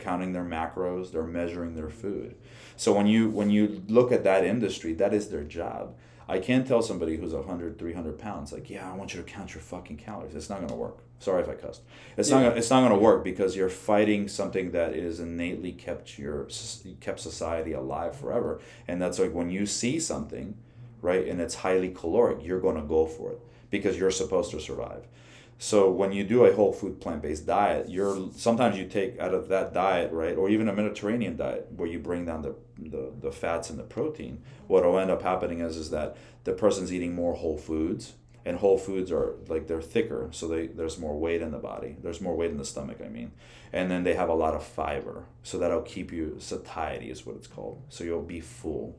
counting their macros. They're measuring their food. So when you look at that industry, that is their job. I can't tell somebody who's 100, 300 pounds, like, yeah, I want you to count your fucking calories. It's not going to work. Sorry if I cussed. It's not going to work because you're fighting something that is innately kept society alive forever. And that's like when you see something, right, and it's highly caloric, you're going to go for it because you're supposed to survive. So when you do a whole food plant-based diet, sometimes you take out of that diet, right, or even a Mediterranean diet where you bring down the fats and the protein, what will end up happening is that the person's eating more whole foods, and whole foods are, like, they're thicker, so there's more weight in the body. There's more weight in the stomach, I mean. And then they have a lot of fiber, so that'll keep you, satiety is what it's called, so you'll be full.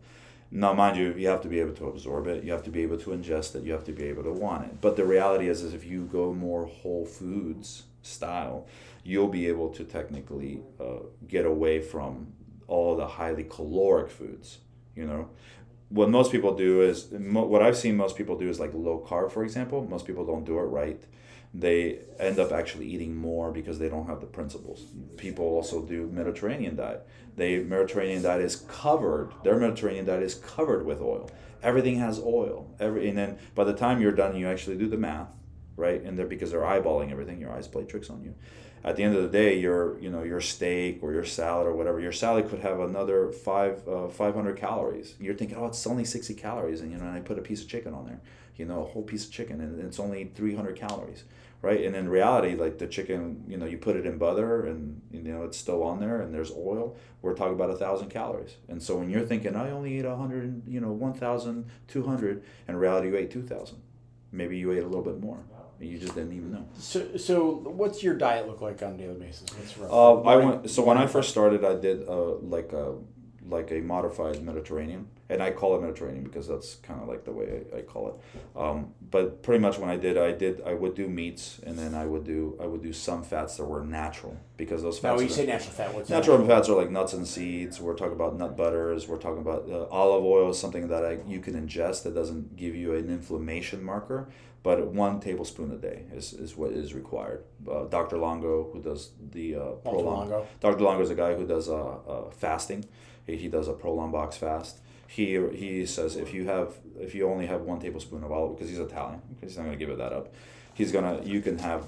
Now, mind you, you have to be able to absorb it. You have to be able to ingest it. You have to be able to want it. But the reality is if you go more whole foods style, you'll be able to technically get away from all the highly caloric foods, you know. What most people do is, what I've seen most people do is, like, low carb, for example. Most people don't do it right. They end up actually eating more because they don't have the principles. People also do Mediterranean diet. Their Mediterranean diet is covered with oil. Everything has oil. And then by the time you're done, you actually do the math, right? And because they're eyeballing everything, your eyes play tricks on you. At the end of the day, your steak or your salad or whatever, your salad could have another 500 calories. You're thinking, oh, it's only 60 calories, and I put a piece of chicken on there, a whole piece of chicken, and it's only 300 calories, right? And in reality, like, the chicken, you put it in butter, and it's still on there, and there's oil. We're talking about 1,000 calories. And so when you're thinking, I only ate 100, 1,200, in reality you ate 2,000. Maybe you ate a little bit more. You just didn't even know. So what's your diet look like on a daily basis? What's rough? When I first started, I did like a modified Mediterranean, and I call it Mediterranean because that's kind of like the way I call it. But pretty much when I would do meats, and then I would do some fats that were natural because those fats. Now, when you say natural fat, what's natural fats are like nuts and seeds. We're talking about nut butters. We're talking about olive oil, something that you can ingest that doesn't give you an inflammation marker. But 1 tablespoon a day is what is required. Dr. Longo, who does the ProLong. Dr. Longo is a guy who does fasting. He does a ProLong box fast. He says if you only have 1 tablespoon of olive, because he's Italian, he's not gonna give it that up. You can have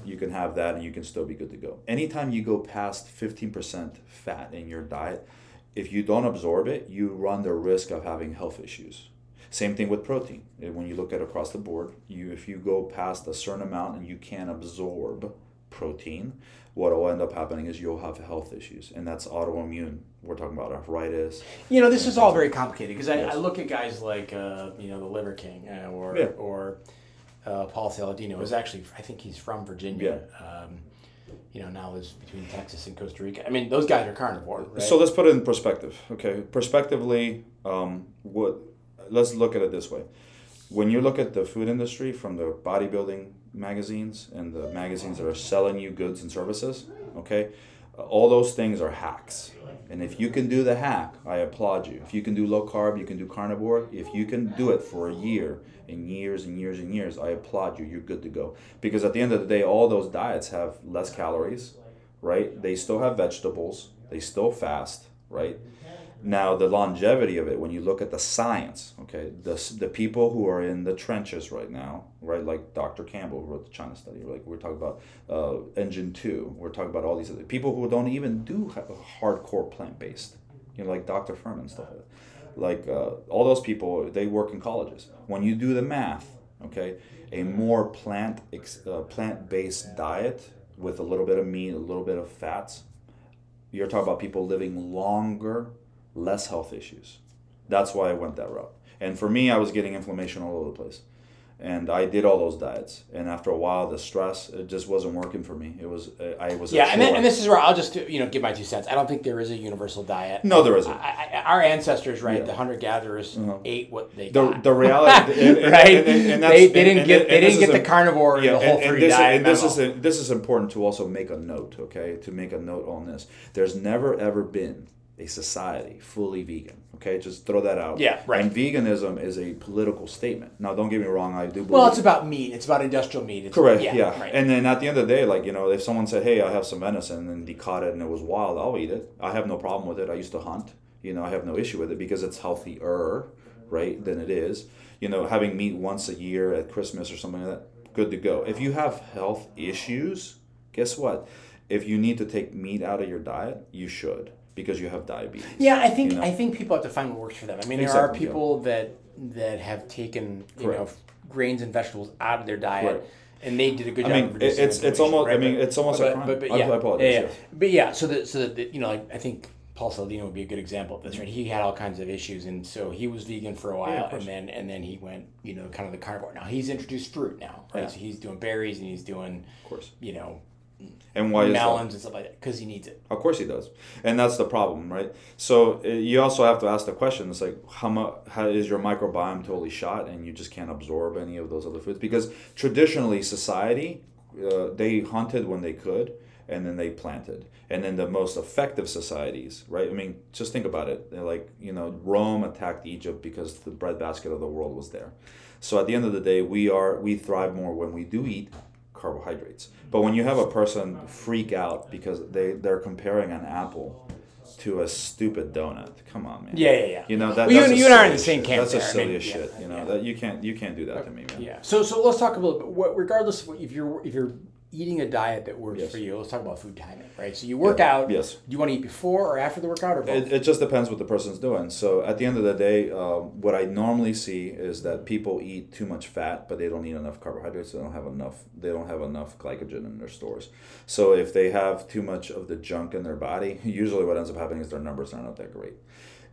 that, and you can still be good to go. Anytime you go past 15% fat in your diet, if you don't absorb it, you run the risk of having health issues. Same thing with protein. When you look at across the board, if you go past a certain amount and you can't absorb protein, what will end up happening is you'll have health issues, and that's autoimmune. We're talking about arthritis. This is all very complicated because I look at guys like the Liver King or Paul Saladino. Is actually, I think he's from Virginia. Yeah. Now lives between Texas and Costa Rica. I mean, those guys are carnivore, right? So let's put it in perspective. Okay, perspectively, let's look at it this way. When you look at the food industry from the bodybuilding magazines and the magazines that are selling you goods and services, okay, all those things are hacks. And if you can do the hack, I applaud you. If you can do low carb, you can do carnivore. If you can do it for a year and years and years and years, I applaud you. You're good to go. Because at the end of the day, all those diets have less calories, right? They still have vegetables. They still fast, right? Now, the longevity of it, when you look at the science, okay, the people who are in the trenches right now, right, like Dr. Campbell, who wrote the China study, like we're talking about Engine 2, we're talking about all these other people who don't even do hardcore plant-based, like Dr. Furman, stuff like that. All those people, they work in colleges. When you do the math, okay, a more plant-based diet with a little bit of meat, a little bit of fats, you're talking about people living longer, less health issues. That's why I went that route. And for me, I was getting inflammation all over the place. And I did all those diets. And after a while, the stress, it just wasn't working for me. And this is where I'll just, give my 2 cents. I don't think there is a universal diet. No, there isn't. Our ancestors, right, the hunter-gatherers ate what they got. The reality, right? They didn't get the carnivore and the whole food diet. And this is important to also make a note, okay? To make a note on this. There's never, ever been a society fully vegan. Okay, just throw that out. Yeah, right. And veganism is a political statement. Now, don't get me wrong. I do believe. Well, it's about meat. It's about industrial meat. It's correct. About, yeah. Right. And then at the end of the day, like, you know, if someone said, "Hey, I have some venison," and they caught it and it was wild, I'll eat it. I have no problem with it. I used to hunt. You know, I have no issue with it because it's healthier, right, than it is. You know, having meat once a year at Christmas or something like that, good to go. If you have health issues, guess what? If you need to take meat out of your diet, you should, because you have diabetes. Yeah, I think, you know? I think people have to find what works for them. I mean, there exactly, are people that have taken, you correct, know, grains and vegetables out of their diet, correct, and they did a good job. I mean, of it's almost, right? I mean, it's almost a crime. But yeah, I apologize. Yeah, yeah. But yeah, so that you know, like, I think Paul Saladino would be a good example of this, right? He had all kinds of issues, and so he was vegan for a while, yeah, and then he went, you know, kind of the carnivore. Now he's introduced fruit now, right? Yeah. So he's doing berries and he's doing, of course, you know, and why melons and stuff like that, because he needs it. Of course he does, and that's the problem, right? So you also have to ask the question: it's like, how is your microbiome totally shot, and you just can't absorb any of those other foods? Because traditionally, society they hunted when they could, and then they planted. And then the most effective societies, right? I mean, just think about it. They're like, you know, Rome attacked Egypt because the breadbasket of the world was there. So at the end of the day, we thrive more when we do eat carbohydrates. But when you have a person freak out because they're comparing an apple to a stupid donut, come on, man. Yeah. You know that. Well, you and I are in the same camp. That's there. Just silly, I mean, shit. Yeah, you know, yeah, that you can't do that to me, man. Yeah. So let's talk a little bit. What, regardless of what, if you're eating a diet that works, yes, for you. Let's talk about food timing, right? So you work, yeah, out. Yes. Do you want to eat before or after the workout, or both? It just depends what the person's doing. So at the end of the day, what I normally see is that people eat too much fat, but they don't eat enough carbohydrates. They don't have enough glycogen in their stores. So if they have too much of the junk in their body, usually what ends up happening is their numbers aren't that great.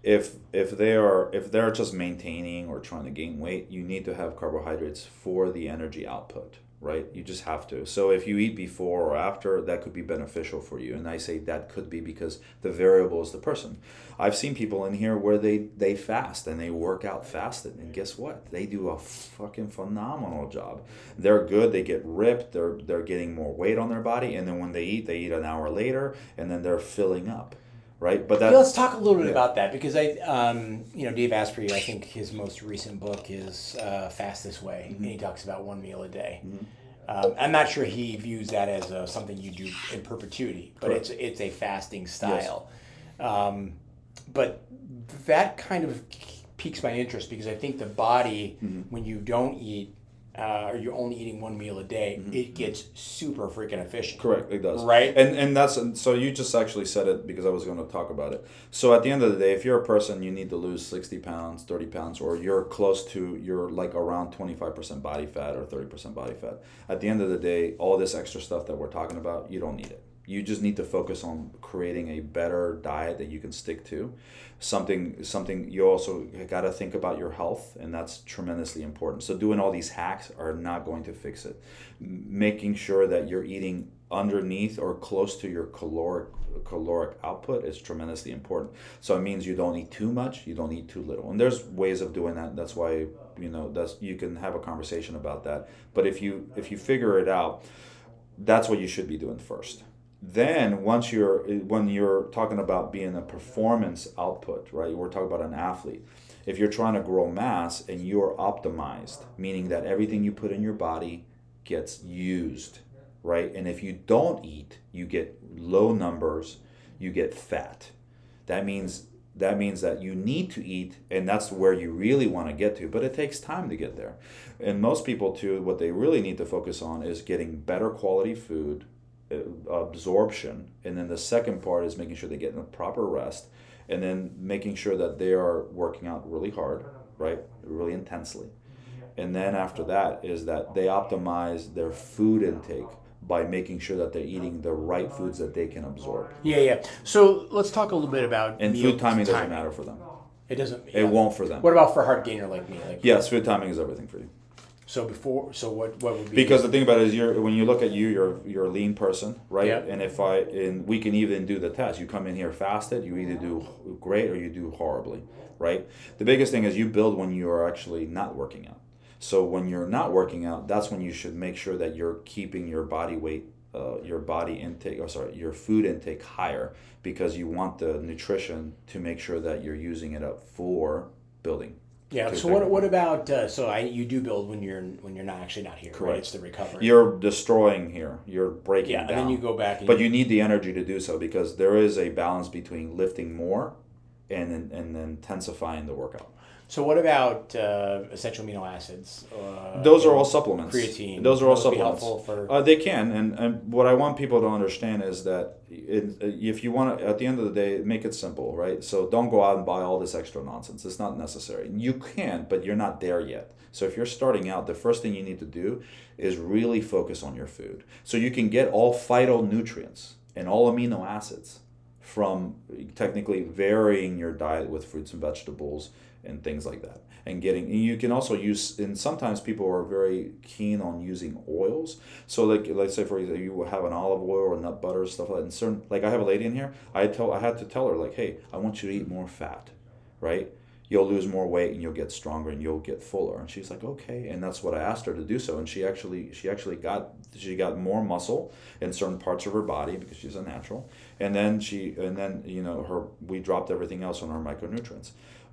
If they're just maintaining or trying to gain weight, you need to have carbohydrates for the energy output. Right? You just have to. So if you eat before or after, that could be beneficial for you. And I say that could be because the variable is the person. I've seen people in here where they fast and they work out fasted. And guess what? They do a fucking phenomenal job. They're good. They get ripped. They're getting more weight on their body. And then when they eat an hour later and then they're filling up. Right? But that, let's talk a little bit, yeah, about that, because I, you know, Dave Asprey, I think his most recent book is Fast This Way, mm-hmm, and he talks about one meal a day. Mm-hmm. I'm not sure he views that as something you do in perpetuity, but correct, it's a fasting style. Yes. But that kind of piques my interest, because I think the body, mm-hmm, when you don't eat, or you're only eating one meal a day, mm-hmm, it gets super freaking efficient. Correct, it does. Right? And that's, so you just actually said it, because I was going to talk about it. So at the end of the day, if you're a person, you need to lose 60 pounds, 30 pounds, or you're close to, you're like around 25% body fat or 30% body fat. At the end of the day, all this extra stuff that we're talking about, you don't need it. You just need to focus on creating a better diet that you can stick to. Something you also got to think about your health, and that's tremendously important. So doing all these hacks are not going to fix it. Making sure that you're eating underneath or close to your caloric output is tremendously important. So it means you don't eat too much, you don't eat too little. And there's ways of doing that. That's why, you know, you can have a conversation about that. But if you figure it out, that's what you should be doing first. Then once when you're talking about being a performance output, right? We're talking about an athlete. If you're trying to grow mass and you're optimized, meaning that everything you put in your body gets used, right? And if you don't eat, you get low numbers, you get fat. That means that you need to eat, and that's where you really want to get to, but it takes time to get there. And most people too, what they really need to focus on is getting better quality food absorption, and then the second part is making sure they get the proper rest, and then making sure that they are working out really hard, right, really intensely. And then after that is that they optimize their food intake by making sure that they're eating the right foods that they can absorb. Yeah. So let's talk a little bit about, and food timing doesn't matter for them. It doesn't. Yeah. It won't for them. What about for a hard gainer like me? Like, yes, food timing is everything for you. So what would be? Because the thing about it is, when you look at you're a lean person, right? Yep. And we can even do the test. You come in here fasted, you either do great or you do horribly, right? The biggest thing is you build when you are actually not working out. So when you're not working out, that's when you should make sure that you're keeping your body weight your body intake, your food intake higher, because you want the nutrition to make sure that you're using it up for building. Yeah. So what about you do build when you're not actually not here? Correct. Right? It's the recovery. You're destroying here. You're breaking down. And then you go back. But you need the energy to do so, because there is a balance between lifting more and intensifying the workout. So what about essential amino acids? Those are all supplements. Creatine. Those are all supplements. They can. And what I want people to understand is that if you want to, at the end of the day, make it simple, right? So don't go out and buy all this extra nonsense. It's not necessary. You can, but you're not there yet. So if you're starting out, the first thing you need to do is really focus on your food. So you can get all phytonutrients and all amino acids from technically varying your diet with fruits and vegetables and things like that, and you can also use, and sometimes people are very keen on using oils. So let's say, for example, you will have an olive oil or nut butter, stuff like that. And I have a lady in here, I had to tell her, like, hey, I want you to eat more fat, right? You'll lose more weight and you'll get stronger and you'll get fuller. And she's like, okay. And that's what I asked her to do so. And she got more muscle in certain parts of her body because she's a natural. And then we dropped everything else on our micronutrients.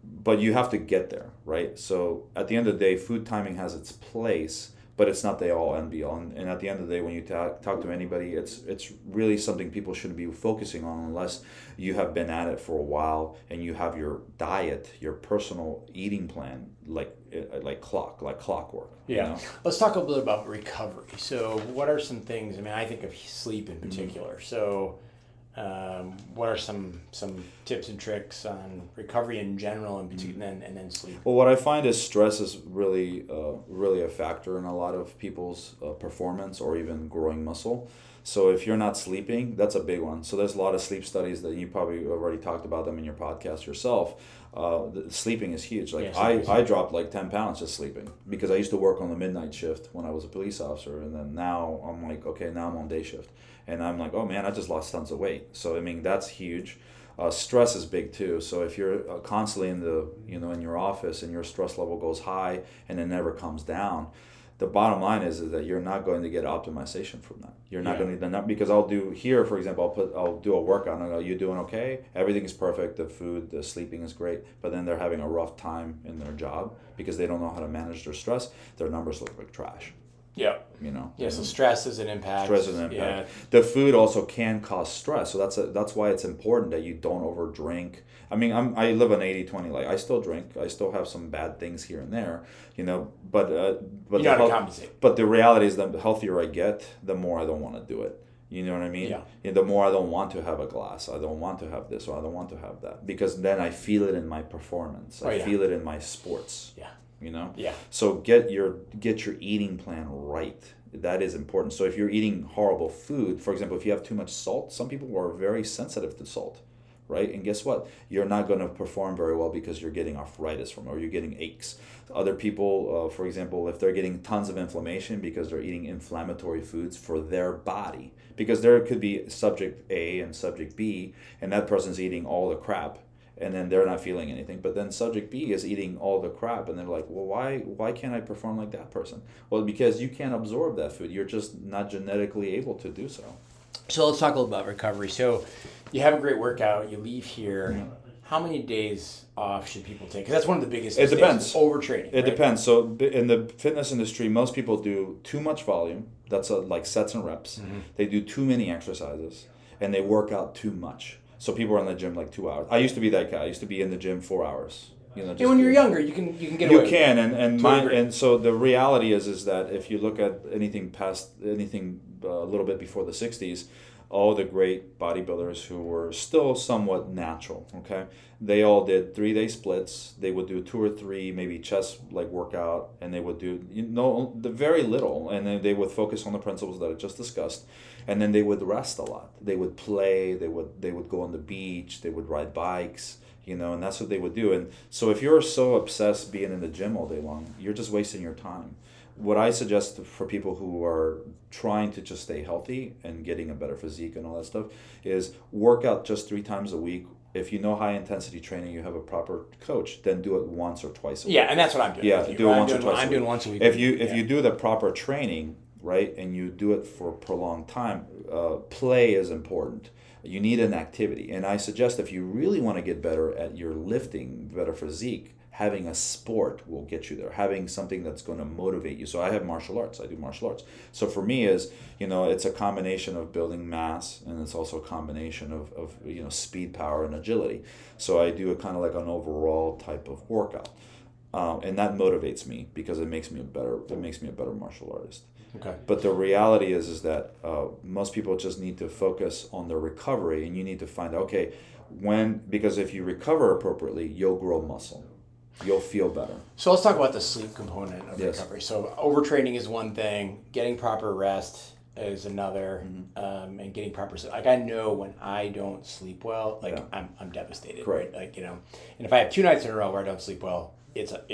But you have to get there, right? So at the end of the day, food timing has its place, but it's not the all and beyond. And at the end of the day, when you talk to anybody, it's really something people shouldn't be focusing on unless you have been at it for a while and you have your diet, your personal eating plan, like clockwork. Yeah. You know? Let's talk a little bit about recovery. So what are some things? I mean, I think of sleep in particular. Mm-hmm. So what are some tips and tricks on recovery in general, and then sleep? Well, what I find is stress is really a factor in a lot of people's performance or even growing muscle. So if you're not sleeping, that's a big one. So there's a lot of sleep studies that you probably already talked about them in your podcast yourself. Sleeping is huge. I dropped 10 pounds just sleeping, because I used to work on the midnight shift when I was a police officer. And then now I'm like, okay, now I'm on day shift. And I'm like, oh man, I just lost tons of weight. So, I mean, that's huge. Stress is big too. So if you're constantly in your office and your stress level goes high and it never comes down, the bottom line is that you're not going to get optimization from that. You're not going to, because I'll do a workout and I go, you doing okay? Everything is perfect. The food, the sleeping is great. But then they're having a rough time in their job because they don't know how to manage their stress. Their numbers look like trash. Yeah. So stress is an impact. The food also can cause stress. So that's why it's important that you don't over drink. I mean, I live an 80-20. Like, I still drink. I still have some bad things here and there, but you gotta compensate. But the reality is, the healthier I get, the more I don't want to do it. You know what I mean? Yeah. The more I don't want to have a glass, I don't want to have this, or I don't want to have that, because then I feel it in my performance. I feel it in my sports. Yeah. So get your eating plan right. That is important. So if you're eating horrible food, for example, if you have too much salt, some people are very sensitive to salt, right? And guess what? You're not going to perform very well because you're getting arthritis from it, or you're getting aches. Other people, for example, if they're getting tons of inflammation because they're eating inflammatory foods for their body, because there could be subject A and subject B, and that person's eating all the crap, and then they're not feeling anything. But then subject B is eating all the crap, and they're like, well, why can't I perform like that person? Well, because you can't absorb that food. You're just not genetically able to do so. So let's talk a little about recovery. So you have a great workout. You leave here. Mm-hmm. How many days off should people take? Because that's one of the biggest mistakes. It depends. Overtraining. It depends. So in the fitness industry, most people do too much volume. That's like sets and reps. Mm-hmm. They do too many exercises, and they work out too much. So people are in the gym like 2 hours. I used to be that guy. I used to be in the gym 4 hours. And when you're younger, you can get away with it. You can, and so the reality is that if you look at anything a little bit before the 60s, all the great bodybuilders who were still somewhat natural, okay, they all did 3-day splits. They would do 2 or 3, maybe chest workout, and they would do very little, and then they would focus on the principles that I just discussed, and then they would rest a lot. They would play. They would go on the beach. They would ride bikes. And that's what they would do. And so if you're so obsessed being in the gym all day long, you're just wasting your time. What I suggest for people who are trying to just stay healthy and getting a better physique and all that stuff is work out just 3 times a week. If you know high-intensity training, you have a proper coach, then do it once or twice a week. Yeah, and that's what I'm doing. Yeah, do it once or twice a week. I'm doing once a week. If you do the proper training, right, and you do it for a prolonged time, play is important. You need an activity. And I suggest if you really want to get better at your lifting, better physique, having a sport will get you there, having something that's going to motivate you. So I have martial arts. I do martial arts. So for me is, you know, it's a combination of building mass, and it's also a combination of you know, speed, power, and agility. So I do a kind of like an overall type of workout. And that motivates me because it makes me a better martial artist. Okay. But the reality is that most people just need to focus on their recovery, and you need to find out, okay, when, because if you recover appropriately, you'll grow muscle. You'll feel better. So let's talk about the sleep component of recovery. So overtraining is one thing, getting proper rest is another, and getting proper sleep. Like I know when I don't sleep well, like I'm devastated. Correct. Right? Like, you know, and if I have 2 nights in a row where I don't sleep well, that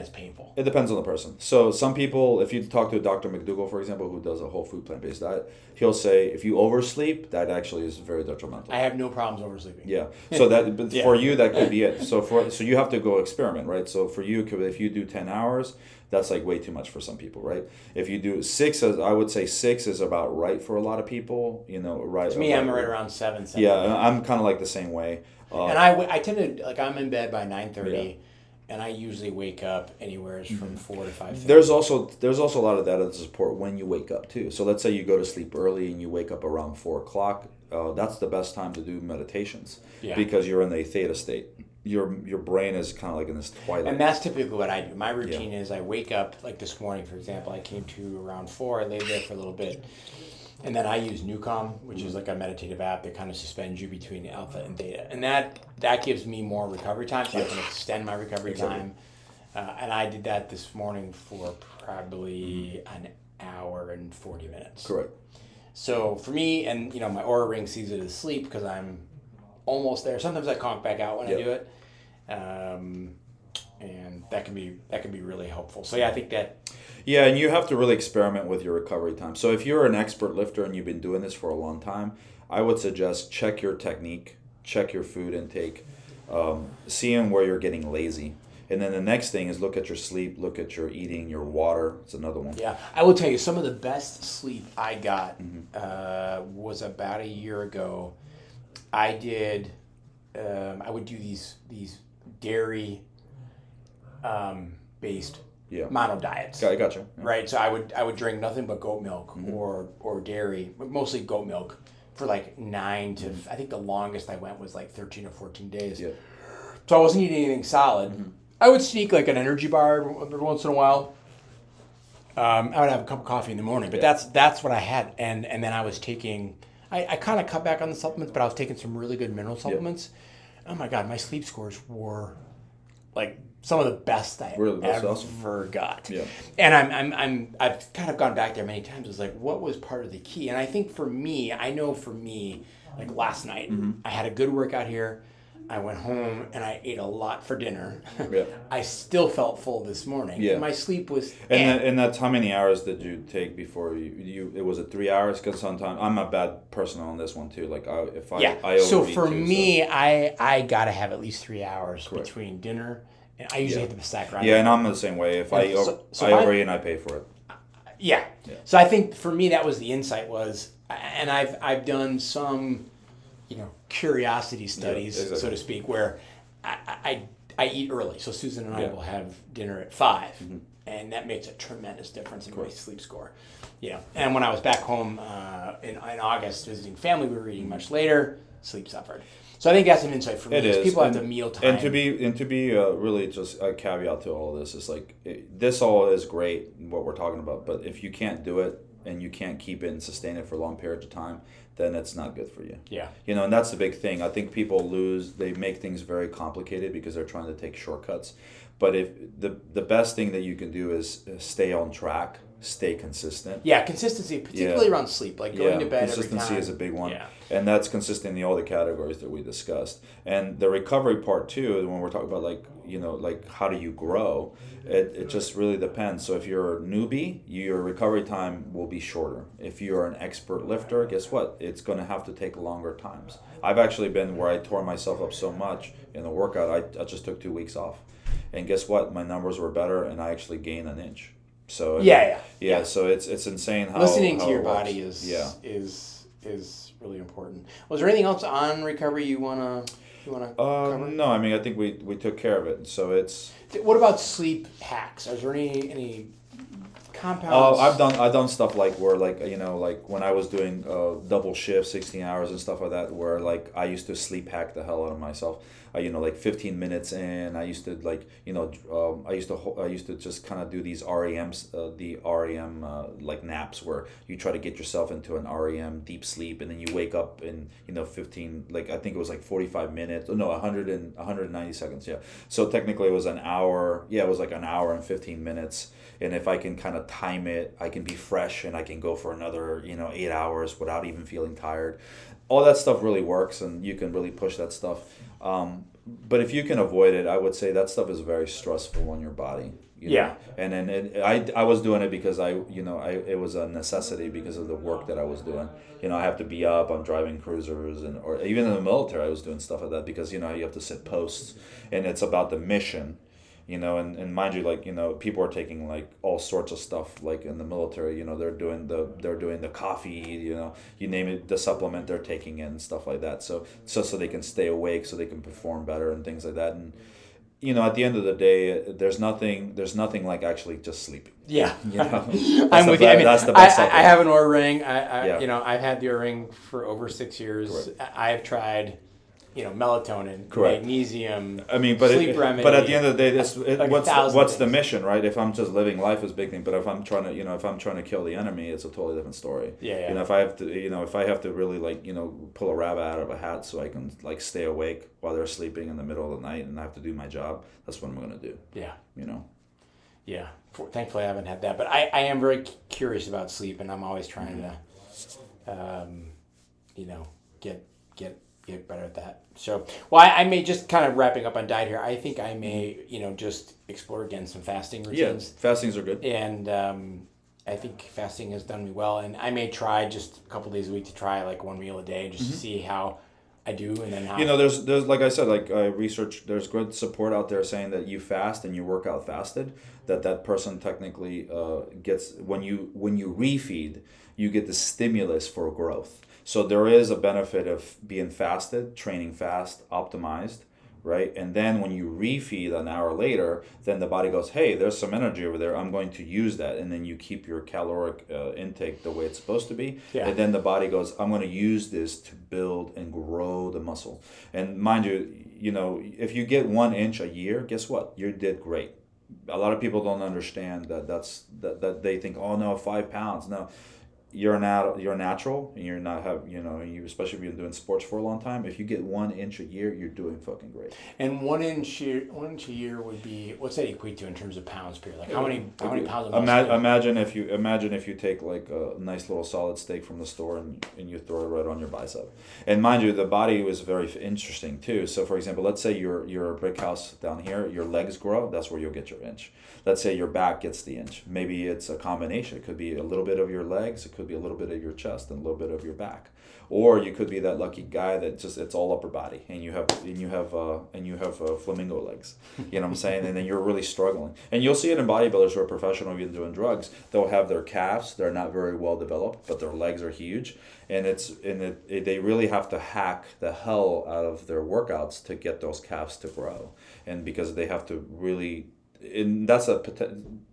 is painful. It depends on the person. So some people, if you talk to Dr. McDougall, for example, who does a whole food plant-based diet, he'll say if you oversleep, that actually is very detrimental. I have no problems oversleeping. Yeah. So that but for you, that could be it. So you have to go experiment, right? So for you, if you do 10 hours, that's like way too much for some people, right? If you do 6, I would say 6 is about right for a lot of people, you know, right? To me, I'm right around 7. Yeah, I'm kind of like the same way. And I tend to, like, I'm in bed by 9:30. Yeah. And I usually wake up anywhere from 4 to 5:30. There's also a lot of data to support when you wake up too. So let's say you go to sleep early and you wake up around 4 o'clock. That's the best time to do meditations because you're in a theta state. Your brain is kind of like in this twilight. And that's typically what I do. My routine is I wake up, like this morning, for example, I came to around 4. I laid there for a little bit. And then I use Nucom, which is like a meditative app that kind of suspends you between alpha and theta. And that gives me more recovery time, so I can extend my recovery time. And I did that this morning for probably an hour and 40 minutes. Correct. So for me, and you know, my Oura Ring sees it as sleep because I'm almost there. Sometimes I conk back out when I do it. And that can be really helpful. So I think that... Yeah, and you have to really experiment with your recovery time. So if you're an expert lifter and you've been doing this for a long time, I would suggest check your technique, check your food intake, seeing where you're getting lazy. And then the next thing is look at your sleep, look at your eating, your water. It's another one. Yeah, I will tell you, some of the best sleep I got was about a year ago. I did, I would do these dairy based mono diets. I gotcha. Yeah. Right, so I would drink nothing but goat milk or dairy, but mostly goat milk for like 9 to I think the longest I went was like 13 or 14 days. Yeah. So I wasn't eating anything solid. I would sneak like an energy bar every once in a while. I would have a cup of coffee in the morning, but that's what I had, and then I was taking. I kind of cut back on the supplements, but I was taking some really good mineral supplements. Yeah. Oh my God, my sleep scores were like some of the best I ever got. Yeah. And I've kind of gone back there many times. It's like, what was part of the key? And I think for me, like last night, I had a good workout here. I went home and I ate a lot for dinner. Yeah. I still felt full this morning. Yeah. And my sleep was... And that's how many hours did you take before you it was 3 hours? Because sometimes I'm a bad person on this one too. Like I so for me, so. I got to have at least 3 hours between dinner. And I usually hit the stack right. Yeah, and I'm the same way. If I overeat and I pay for it. Yeah. So I think for me that was the insight was, and I've done some, you know, curiosity studies, so to speak, where I eat early. So Susan and I will have dinner at 5, and that makes a tremendous difference in my sleep score. Yeah. And when I was back home in August visiting family, we were eating much later. Sleep suffered. So I think that's an insight for me. It is. People have the meal time. And to be really just a caveat to all of this is like this all is great what we're talking about, but if you can't do it and you can't keep it and sustain it for long periods of time, then it's not good for you. Yeah. You know, and that's the big thing. I think people they make things very complicated because they're trying to take shortcuts. But if the best thing that you can do is stay on track, stay consistent. Yeah, consistency, particularly around sleep, like going to bed every time. Consistency is a big one. Yeah. And that's consistent in all the categories that we discussed. And the recovery part too, when we're talking about like, you know, like how do you grow, it just really depends. So if you're a newbie, your recovery time will be shorter. If you're an expert lifter, guess what? It's going to have to take longer times. I've actually been where I tore myself up so much in the workout, I just took 2 weeks off. And guess what? My numbers were better and I actually gained an inch. So yeah. So it's insane how listening to your body is really important. Was there anything else on recovery you wanna cover? No, I mean I think we took care of it. So it's. What about sleep hacks? Are there any compounds? Oh, I've done stuff where when I was doing double shifts, 16 hours and stuff like that, where I used to sleep hack the hell out of myself. 15 minutes in, I used to I used to just kind of do these REMs, like naps where you try to get yourself into an REM deep sleep and then you wake up in 15, like I think it was like 45 minutes, no 190 seconds, yeah. So technically it was an hour, it was like an hour and 15 minutes. And if I can kind of time it, I can be fresh and I can go for another 8 hours without even feeling tired. All that stuff really works and you can really push that stuff. But if you can avoid it, I would say that stuff is very stressful on your body. And then I was doing it because it was a necessity because of the work that I was doing. I have to be up. I'm driving cruisers or even in the military, I was doing stuff like that because you have to sit posts and it's about the mission. And mind you, people are taking all sorts of stuff in the military. They're doing the coffee. You name it, the supplement they're taking and stuff like that. So they can stay awake, so they can perform better and things like that. And at the end of the day, there's nothing like actually just sleeping. Yeah, I'm with you. I mean, that's the best. I have an aura ring. I've had the aura ring for over 6 years. Correct. I've tried. Melatonin, correct, magnesium. I mean, but sleep remedy. But at the end of the day, what's the mission, right? If I'm just living life is a big thing, but if I'm trying to, if I'm trying to kill the enemy, it's a totally different story. Yeah. If I have to really pull a rabbit out of a hat so I can stay awake while they're sleeping in the middle of the night and I have to do my job, that's what I'm gonna do. Yeah. Yeah. Thankfully, I haven't had that, but I am very curious about sleep, and I'm always trying to, get better at that. So, I may just kind of wrapping up on diet here. I think I may, just explore again some fasting routines. Yeah, fastings are good. And I think fasting has done me well. And I may try just a couple days a week to try one meal a day just to see how I do and then how. There's like I said, research. There's good support out there saying that you fast and you work out fasted. That person technically gets when you refeed, you get the stimulus for growth. So there is a benefit of being fasted, training fast, optimized, right? And then when you refeed an hour later, then the body goes, hey, there's some energy over there. I'm going to use that. And then you keep your caloric intake the way it's supposed to be. Yeah. And then the body goes, I'm going to use this to build and grow the muscle. And mind you, if you get 1 inch a year, guess what? You did great. A lot of people don't understand that they think, oh, no, 5 pounds. No. You're natural, and you're not have especially if you've been doing sports for a long time. If you get 1 inch a year, you're doing fucking great. And 1 inch a year would be, what's that equate to in terms of pounds per year? Like how many pounds? Imagine if you take a nice little solid steak from the store and you throw it right on your bicep. And mind you, the body was very interesting too. So for example, let's say you're a brick house down here. Your legs grow. That's where you'll get your inch. Let's say your back gets the inch. Maybe it's a combination. It could be a little bit of your legs. It could be a little bit of your chest and a little bit of your back, or you could be that lucky guy that just it's all upper body and you have flamingo legs. You know what I'm saying? And then you're really struggling. And you'll see it in bodybuilders who are professional, even doing drugs. They'll have their calves. They're not very well developed, but their legs are huge. And they really have to hack the hell out of their workouts to get those calves to grow. And because they have to really. And that's a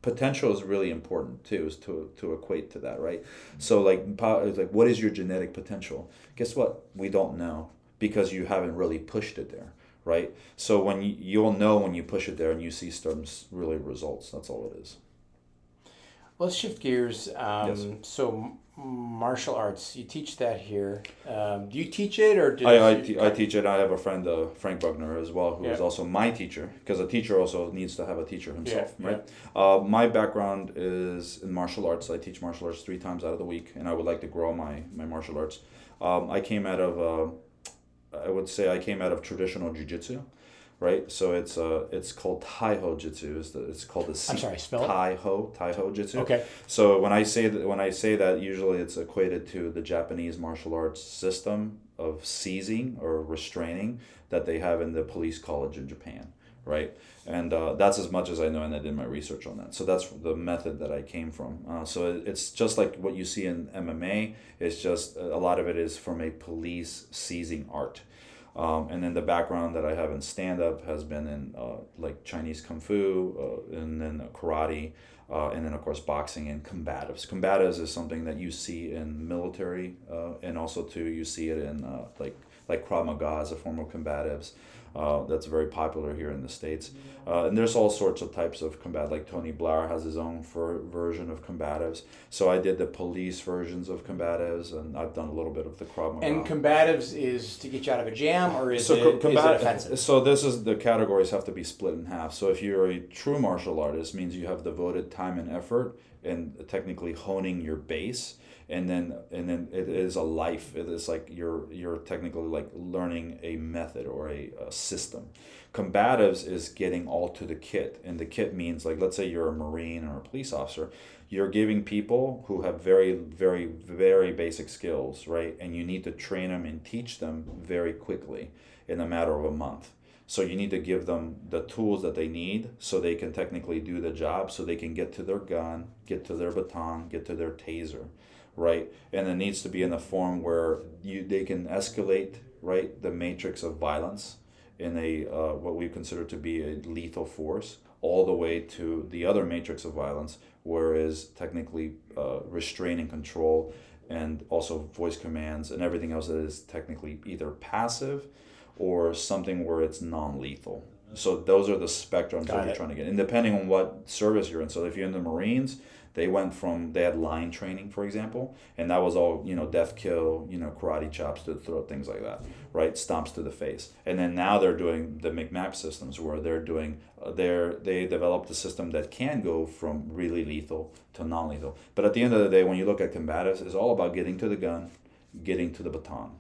potential is really important too, is to equate to that, right? So what is your genetic potential? Guess what? We don't know because you haven't really pushed it there, right? So when you'll know when you push it there and you see certain really results. That's all it is. Let's shift gears. Yes. So martial arts, you teach that here. Do you teach it or do I teach it. I have a friend, Frank Buckner, as well, who is also my teacher, because a teacher also needs to have a teacher himself, right? Yeah. My background is in martial arts. I teach martial arts 3 times out of the week, and I would like to grow my martial arts. I came out of traditional jiu-jitsu. Right, so it's called Taiho-jutsu. It's called the C. I'm sorry, spell it. Taiho-jutsu. Okay. So when I say that, usually it's equated to the Japanese martial arts system of seizing or restraining that they have in the police college in Japan. right? And that's as much as I know, and I did my research on that. So that's the method that I came from. So it's just like what you see in MMA. It's just a lot of it is from a police seizing art. And then the background that I have in stand-up has been in like Chinese Kung Fu, and then karate, and then of course boxing and combatives. Combatives is something that you see in military, and also too you see it in like Krav Maga is a form of combatives. That's very popular here in the States. And there's all sorts of types of combat, like Tony Blair has his own version of combatives. So I did the police versions of combatives, and I've done a little bit of the Krav Maga. And combatives is to get you out of a jam, or is it offensive? So this is, the categories have to be split in half. So if you're a true martial artist, means you have devoted time and effort and technically honing your base. And then it is a life. It is like you're technically like learning a method or a system. Combatives is getting all to the kit, and the kit means, like, let's say you're a Marine or a police officer, you're giving people who have very, very, very basic skills, right? And you need to train them and teach them very quickly in a matter of a month. So you need to give them the tools that they need so they can technically do the job, so they can get to their gun, get to their baton, get to their taser. Right, and it needs to be in a form where they can escalate, right, the matrix of violence in a what we consider to be a lethal force, all the way to the other matrix of violence, whereas technically restrain and control, and also voice commands and everything else that is technically either passive or something where it's non-lethal. So those are the spectrums that you're trying to get, and depending on what service you're in. So if you're in the Marines, they had line training, for example, and that was all, death, kill, karate chops to the throat, things like that, right? Stomps to the face. And then now they're doing the MCMAP systems, where they developed a system that can go from really lethal to non-lethal. But at the end of the day, when you look at combatives, it's all about getting to the gun, getting to the baton,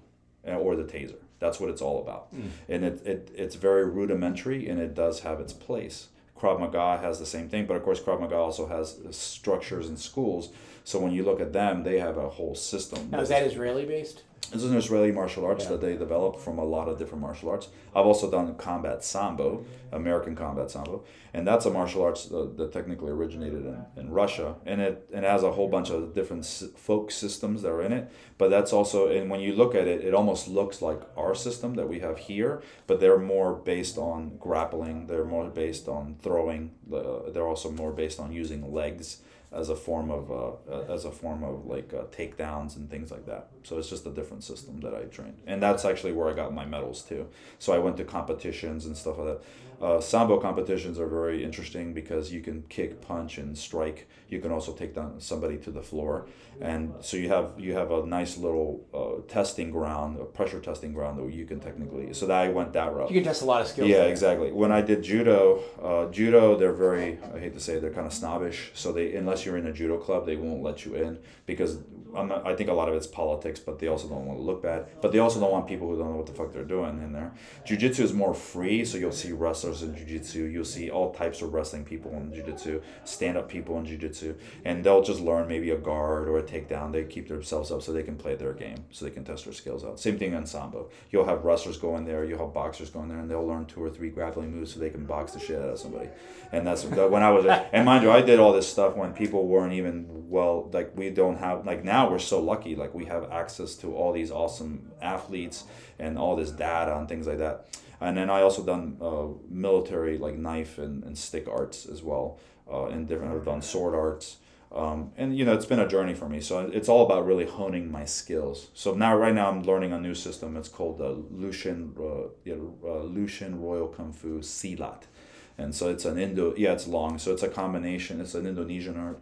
or the taser. That's what it's all about. And it's very rudimentary, and it does have its place. Krav Maga has the same thing, but of course Krav Maga also has structures and schools. So when you look at them, they have a whole system. Now, is that Israeli based? This is an Israeli martial arts that they developed from a lot of different martial arts. I've also done Combat Sambo, American Combat Sambo, and that's a martial arts that technically originated in Russia, and it has a whole bunch of different folk systems that are in it. But that's also, and when you look at it, it almost looks like our system that we have here, but they're more based on grappling, they're more based on throwing, they're also more based on using legs as a form of takedowns and things like that. So it's just a different system that I trained, and that's actually where I got my medals too. So I went to competitions and stuff like that. Sambo competitions are very interesting because you can kick, punch, and strike. You can also take down somebody to the floor, and so you have a nice little testing ground, a pressure testing ground that you can technically. So that I went that route. You can test a lot of skills. Yeah, there. Exactly. When I did judo, they're very, I hate to say it, they're kind of snobbish. So unless you're in a judo club, they won't let you in because I think a lot of it's politics, but they also don't want to look bad, but they also don't want people who don't know what the fuck they're doing in there. Jiu-jitsu is more free, so you'll see wrestlers in jiu-jitsu, you'll see all types of wrestling people in jiu-jitsu, stand-up people in jiu-jitsu, and they'll just learn maybe a guard or a takedown. They keep themselves up so they can play their game, so they can test their skills out. Same thing in Sambo. You'll have wrestlers go in there, you'll have boxers go in there, and they'll learn 2 or 3 grappling moves so they can box the shit out of somebody. And that's when I was, and mind you, I did all this stuff when people weren't even, well, like, we don't have, like, now we're so lucky, like, we have access to all these awesome athletes and all this data and things like that. And then I also done military, like, knife and stick arts as well, and different, I've done sword arts, and it's been a journey for me. So it's all about really honing my skills. So now, right now, I'm learning a new system. It's called the Lucian Royal Kung Fu Silat. And so it's an it's long. So it's a combination. It's an Indonesian art.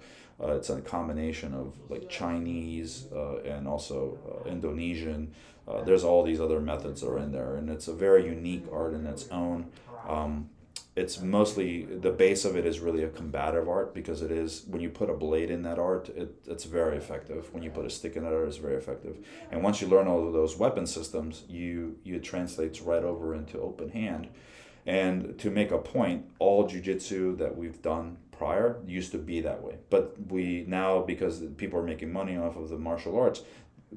It's a combination of, like, Chinese and also Indonesian. There's all these other methods that are in there, and it's a very unique art in its own. It's mostly, the base of it is really a combative art, because it is, when you put a blade in that art, it's very effective. When you put a stick in that art, it's very effective. And once you learn all of those weapon systems, you translates right over into open hand. And to make a point, all jiu-jitsu that we've done prior used to be that way. But we now, because people are making money off of the martial arts,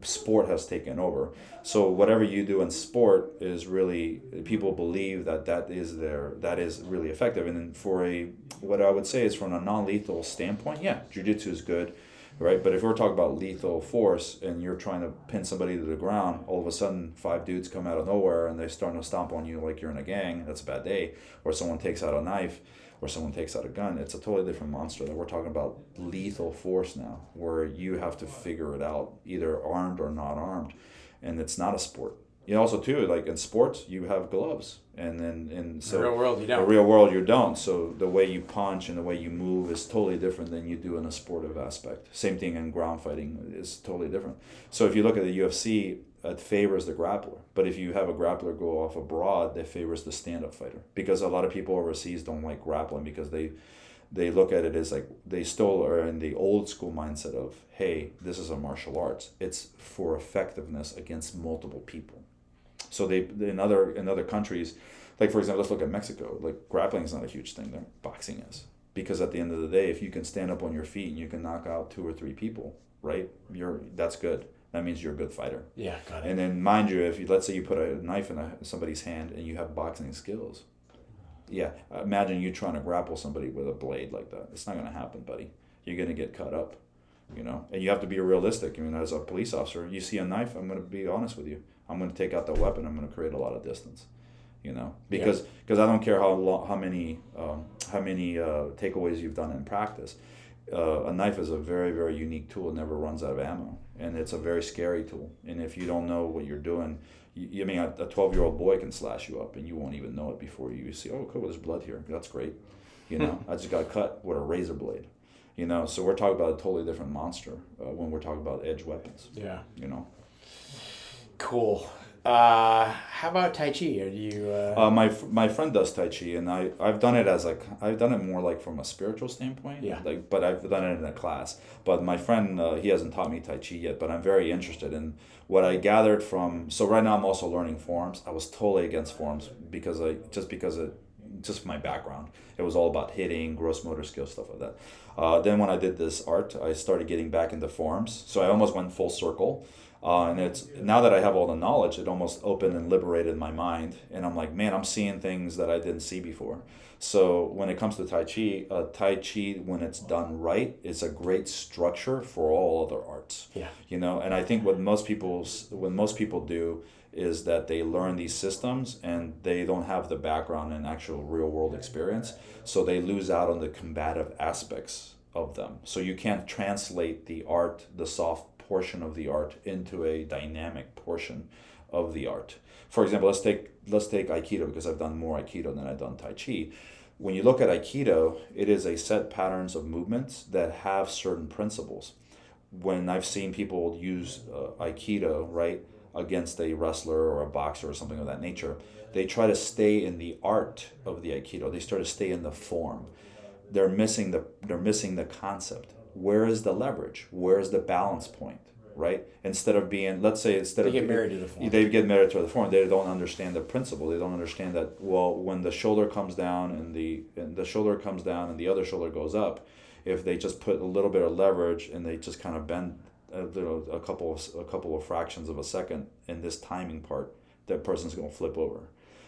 sport has taken over. So whatever you do in sport is really, people believe that that is really effective. And then for a, what I would say is from a non-lethal standpoint, yeah, jiu-jitsu is good, right? But if we're talking about lethal force and you're trying to pin somebody to the ground, all of a sudden 5 dudes come out of nowhere and they're starting to stomp on you like you're in a gang, that's a bad day. Or someone takes out a knife, or someone takes out a gun, it's a totally different monster. That we're talking about lethal force now, where you have to figure it out, either armed or not armed, and it's not a sport. You know, also too, like in sports, you have gloves, and then and so in the real world you don't. The real world you don't. So the way you punch and the way you move is totally different than you do in a sportive aspect. Same thing in ground fighting is totally different. So if you look at the UFC, it favors the grappler. But if you have a grappler go off abroad, that favors the stand-up fighter. Because a lot of people overseas don't like grappling because they look at it as like they still are in the old school mindset of, hey, this is a martial arts. It's for effectiveness against multiple people. So they in other countries, like for example, let's look at Mexico. Like grappling is not a huge thing there. Boxing is. Because at the end of the day, if you can stand up on your feet and you can knock out 2 or 3 people, right? That's good. That means you're a good fighter. Yeah, got it. And then, mind you, if you, let's say you put a knife in somebody's hand and you have boxing skills, yeah, imagine you trying to grapple somebody with a blade like that. It's not going to happen, buddy. You're going to get cut up, you know. And you have to be realistic. I mean, as a police officer, you see a knife, I'm going to be honest with you. I'm going to take out the weapon. I'm going to create a lot of distance, you know, because cause I don't care how many takeaways you've done in practice. A knife is a very, very unique tool. It never runs out of ammo. And it's a very scary tool. And if you don't know what you're doing, I mean, a 12-year-old boy can slash you up and you won't even know it before you see, oh, cool, there's blood here. That's great. You know, I just got cut with a razor blade. You know, so we're talking about a totally different monster when we're talking about edge weapons. Yeah. You know. Cool. How about Tai Chi? Or do you? My friend does Tai Chi, and I've done it I've done it more like from a spiritual standpoint. Yeah. Like, but I've done it in a class. But my friend, he hasn't taught me Tai Chi yet, but I'm very interested in what I gathered from. So right now I'm also learning forms. I was totally against forms because my background. It was all about hitting, gross motor skills, stuff like that. Then when I did this art, I started getting back into forms. So I almost went full circle. And it's now that I have all the knowledge, it almost opened and liberated my mind. And I'm like, man, I'm seeing things that I didn't see before. So when it comes to Tai Chi, when it's done right, is a great structure for all other arts. Yeah. You know, and I think what most people do is that they learn these systems and they don't have the background and actual real world experience. So they lose out on the combative aspects of them. So you can't translate the art, the soft portion of the art into a dynamic portion of the art. For example, let's take Aikido, because I've done more Aikido than I've done Tai Chi. When you look at Aikido, it is a set patterns of movements that have certain principles. When I've seen people use Aikido, right, against a wrestler or a boxer or something of that nature, they try to stay in the art of the Aikido. They start to stay in the form. They're missing the concept. Where is the leverage? Where is the balance point, right? They get married to the form. They don't understand the principle. They don't understand that, well, when the shoulder comes down and the other shoulder goes up, if they just put a little bit of leverage and they just kind of bend a couple of fractions of a second in this timing part, that person's going to flip over.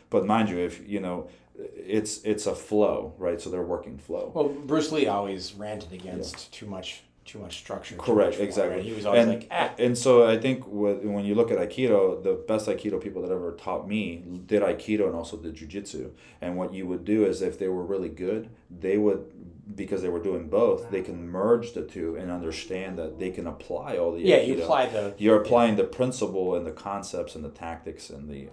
But mind you, if you know, it's a flow, right? So they're working flow. Well, Bruce Lee always ranted against too much structure. Correct, exactly. He was always And so I think when you look at Aikido, the best Aikido people that ever taught me did Aikido and also did Jiu-Jitsu. And what you would do is if they were really good, they would, because they were doing both, they can merge the two and understand that they can apply all the Aikido. You're applying the principle and the concepts and the tactics and the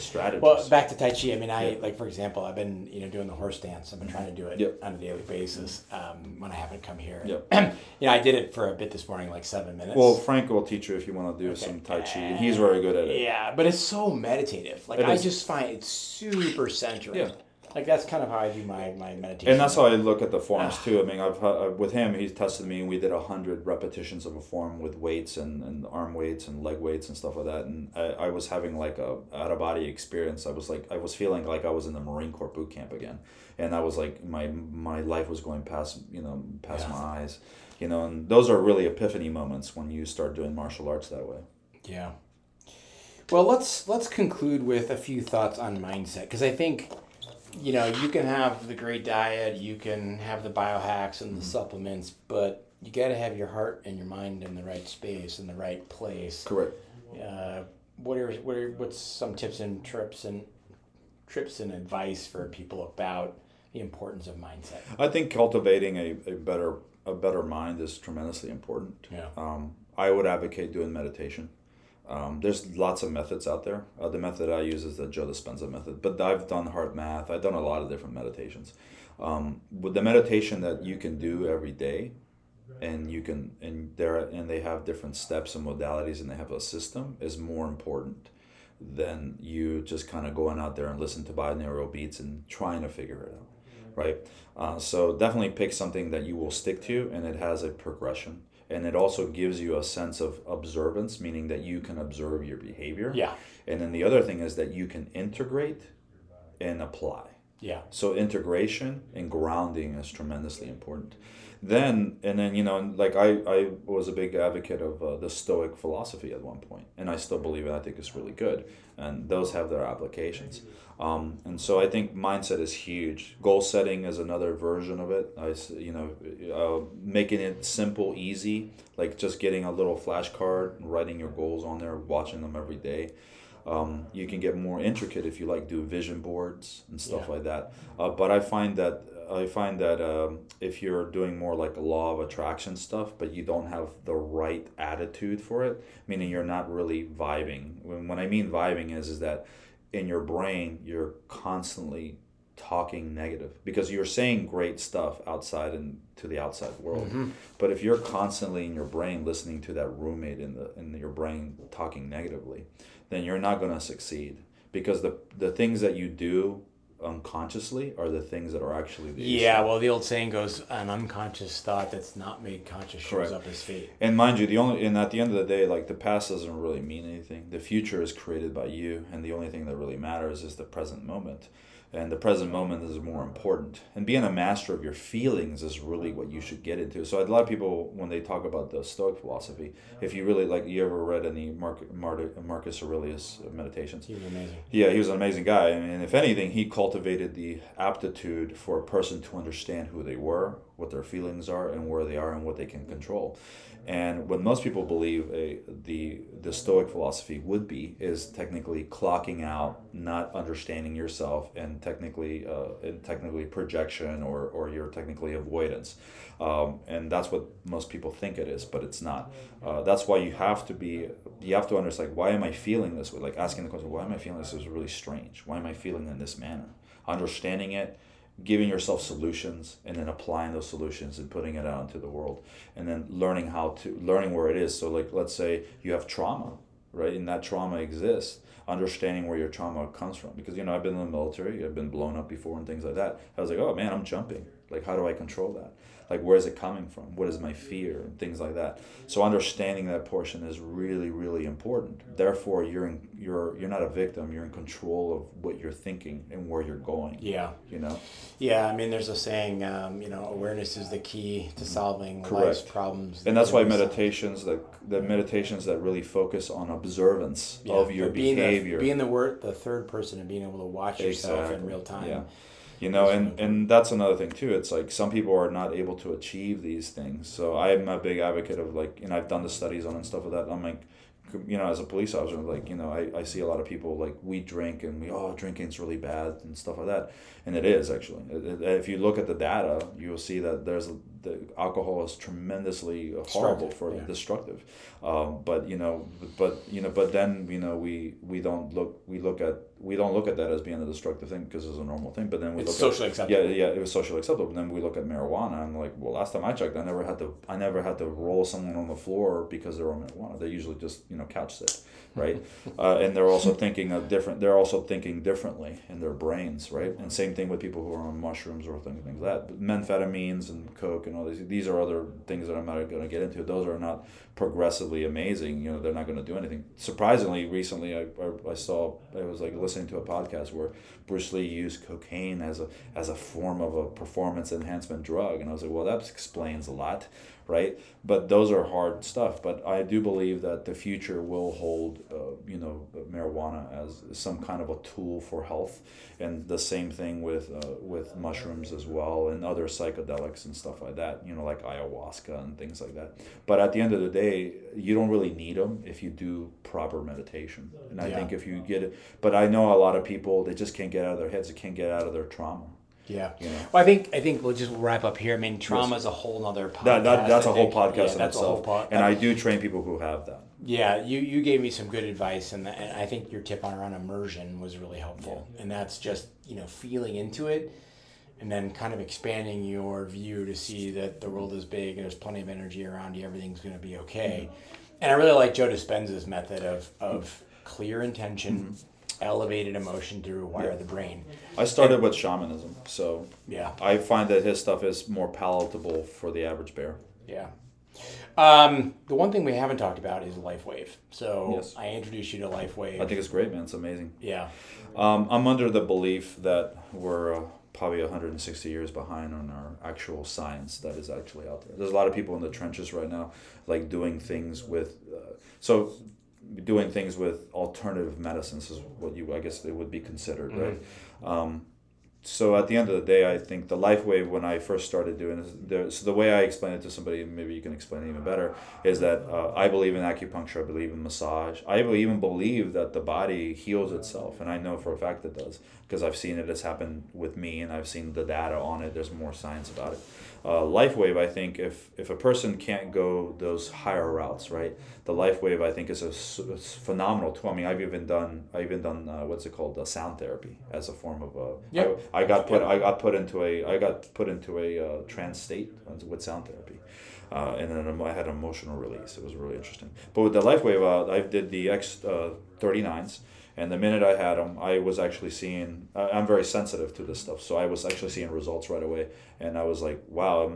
strategies. Well, back to Tai Chi. I mean, like for example, I've been doing the horse dance. I've been trying to do it on a daily basis when I haven't come here. Yep. I did it for a bit this morning, like 7 minutes. Well, Frank will teach you if you want to do some Tai Chi. He's very good at it. Yeah, but it's so meditative. Like I just find it's super centering. Yeah. Like that's kind of how I do my meditation. And that's how I look at the forms too. I mean, with him, he's tested me and we did 100 repetitions of a form with weights and arm weights and leg weights and stuff like that. And I was having like a out-of-body experience. I was feeling like I was in the Marine Corps boot camp again. And I was like, my life was going past my eyes. You know, and those are really epiphany moments when you start doing martial arts that way. Yeah. Well, let's conclude with a few thoughts on mindset, because I think, you know, you can have the great diet, you can have the biohacks and the supplements, but you got to have your heart and your mind in the right space, in the right place. Correct. What's some tips and trips and advice for people about the importance of mindset? I think cultivating a better mind is tremendously important. Yeah. I would advocate doing meditation. There's lots of methods out there. The method I use is the Joe Dispenza method, but I've done heart math. I've done a lot of different meditations. With the meditation that you can do every day, and they have different steps and modalities, and they have a system, is more important than you just kind of going out there and listening to binaural beats and trying to figure it out, right? So definitely pick something that you will stick to, and it has a progression. And it also gives you a sense of observance, meaning that you can observe your behavior. Yeah. And then the other thing is that you can integrate and apply. Yeah. So integration and grounding is tremendously important. Then, you know, like I was a big advocate of the Stoic philosophy at one point, and I still believe it. I think it's really good, and those have their applications. And so I think mindset is huge. Goal setting is another version of it. Making it simple, easy, like just getting a little flashcard, writing your goals on there, watching them every day. You can get more intricate if you like, do vision boards and stuff like that. But I find that if you're doing more like law of attraction stuff, but you don't have the right attitude for it, meaning you're not really vibing. When I mean vibing is that in your brain, you're constantly talking negative, because you're saying great stuff outside and to the outside world. Mm-hmm. But if you're constantly in your brain listening to that roommate in your brain talking negatively, then you're not going to succeed, because the things that you do unconsciously are the things that are actually the issue. Yeah, well, the old saying goes, an unconscious thought that's not made conscious shows up as fate. And mind you, at the end of the day, like, the past doesn't really mean anything. The future is created by you, and the only thing that really matters is the present moment. And the present moment is more important. And being a master of your feelings is really what you should get into. So a lot of people, when they talk about the Stoic philosophy, if you really, like, you ever read any Marcus Aurelius Meditations? He was amazing. Yeah, he was an amazing guy. And if anything, he cultivated the aptitude for a person to understand who they were, what their feelings are, and where they are, and what they can control. And what most people believe the Stoic philosophy would be is technically clocking out, not understanding yourself, and technically projection, or you're technically avoidance. And that's what most people think it is, but it's not. That's why you have to understand, like, why am I feeling this way? Like, asking the question, why am I feeling this is really strange? Why am I feeling in this manner? Understanding it, giving yourself solutions, and then applying those solutions and putting it out into the world, and then learning where it is. So, like, let's say you have trauma, right? And that trauma exists. Understanding where your trauma comes from, because, you know, I've been in the military, I've been blown up before and things like that. I was like, oh man, I'm jumping. Like, how do I control that? Like, where is it coming from? What is my fear and things like that? So understanding that portion is really, really important. Therefore, you're not a victim. You're in control of what you're thinking and where you're going. Yeah. You know. Yeah, I mean, there's a saying, awareness is the key to solving life's problems. And that's why meditations that really focus on observance of your behavior, being the third person, and being able to watch yourself in real time. Yeah. You know, and that's another thing too. It's like, some people are not able to achieve these things. So I'm a big advocate of, like, and I've done the studies on it and stuff like that. I'm like, you know, as a police officer, like, you know, I see a lot of people, like, we drink and drinking's really bad and stuff like that. And it is, actually. If you look at the data, you'll see that the alcohol is tremendously horrible destructive. But then we don't look at that as being a destructive thing, because it's a normal thing. But then it's socially acceptable. Yeah, it was socially acceptable. And then we look at marijuana, and like, well, last time I checked, I never had to roll someone on the floor because they're on marijuana. They usually just, you know, couch sit, right? And they're also thinking differently in their brains, right? And same thing with people who are on mushrooms or things like that. But methamphetamines and coke and all these are other things that I'm not going to get into. Those are not progressively amazing. You know, they're not going to do anything. Surprisingly, recently I was listening to a podcast where Bruce Lee used cocaine as a form of a performance enhancement drug, and I was like, well, that explains a lot. right? But those are hard stuff. But I do believe that the future will hold, marijuana as some kind of a tool for health, and the same thing with mushrooms as well, and other psychedelics and stuff like that, like ayahuasca and things like that. But at the end of the day, you don't really need them if you do proper meditation. And I think if you get it, but I know a lot of people, they just can't get out of their heads, they can't get out of their trauma. Yeah. Well, I think we'll just wrap up here. I mean, trauma is a whole nother podcast. That's a whole podcast in itself. And I do train people who have that. Yeah, you gave me some good advice, and I think your tip around immersion was really helpful. Yeah. And that's just, feeling into it and then kind of expanding your view to see that the world is big and there's plenty of energy around you. Everything's going to be okay. Mm-hmm. And I really like Joe Dispenza's method of clear intention, mm-hmm. elevated emotion through wire the brain. I started with shamanism, so I find that his stuff is more palatable for the average bear. Yeah. The one thing we haven't talked about is LifeWave. So yes. I introduced you to LifeWave. I think it's great, man. It's amazing. Yeah. I'm under the belief that we're probably 160 years behind on our actual science that is actually out there. There's a lot of people in the trenches right now, like doing things with... doing things with alternative medicines is what I guess they would be considered, right? Mm-hmm. So at the end of the day, I think the LifeWave, when I first started doing this, so the way I explain it to somebody, maybe you can explain it even better, is that I believe in acupuncture, I believe in massage, I even believe that the body heals itself, and I know for a fact it does, because I've seen it, it's happened with me, and I've seen the data on it, there's more science about it. LifeWave, I think, if a person can't go those higher routes, right, the LifeWave, I think, is a phenomenal tool. I mean, I've even done sound therapy as a form of a. Yeah. I got put into a trance state with sound therapy, and then I had an emotional release. It was really interesting. But with the LifeWave, I did the X39s. And the minute I had them, I was actually seeing, I'm very sensitive to this stuff. So I was actually seeing results right away. And I was like, wow,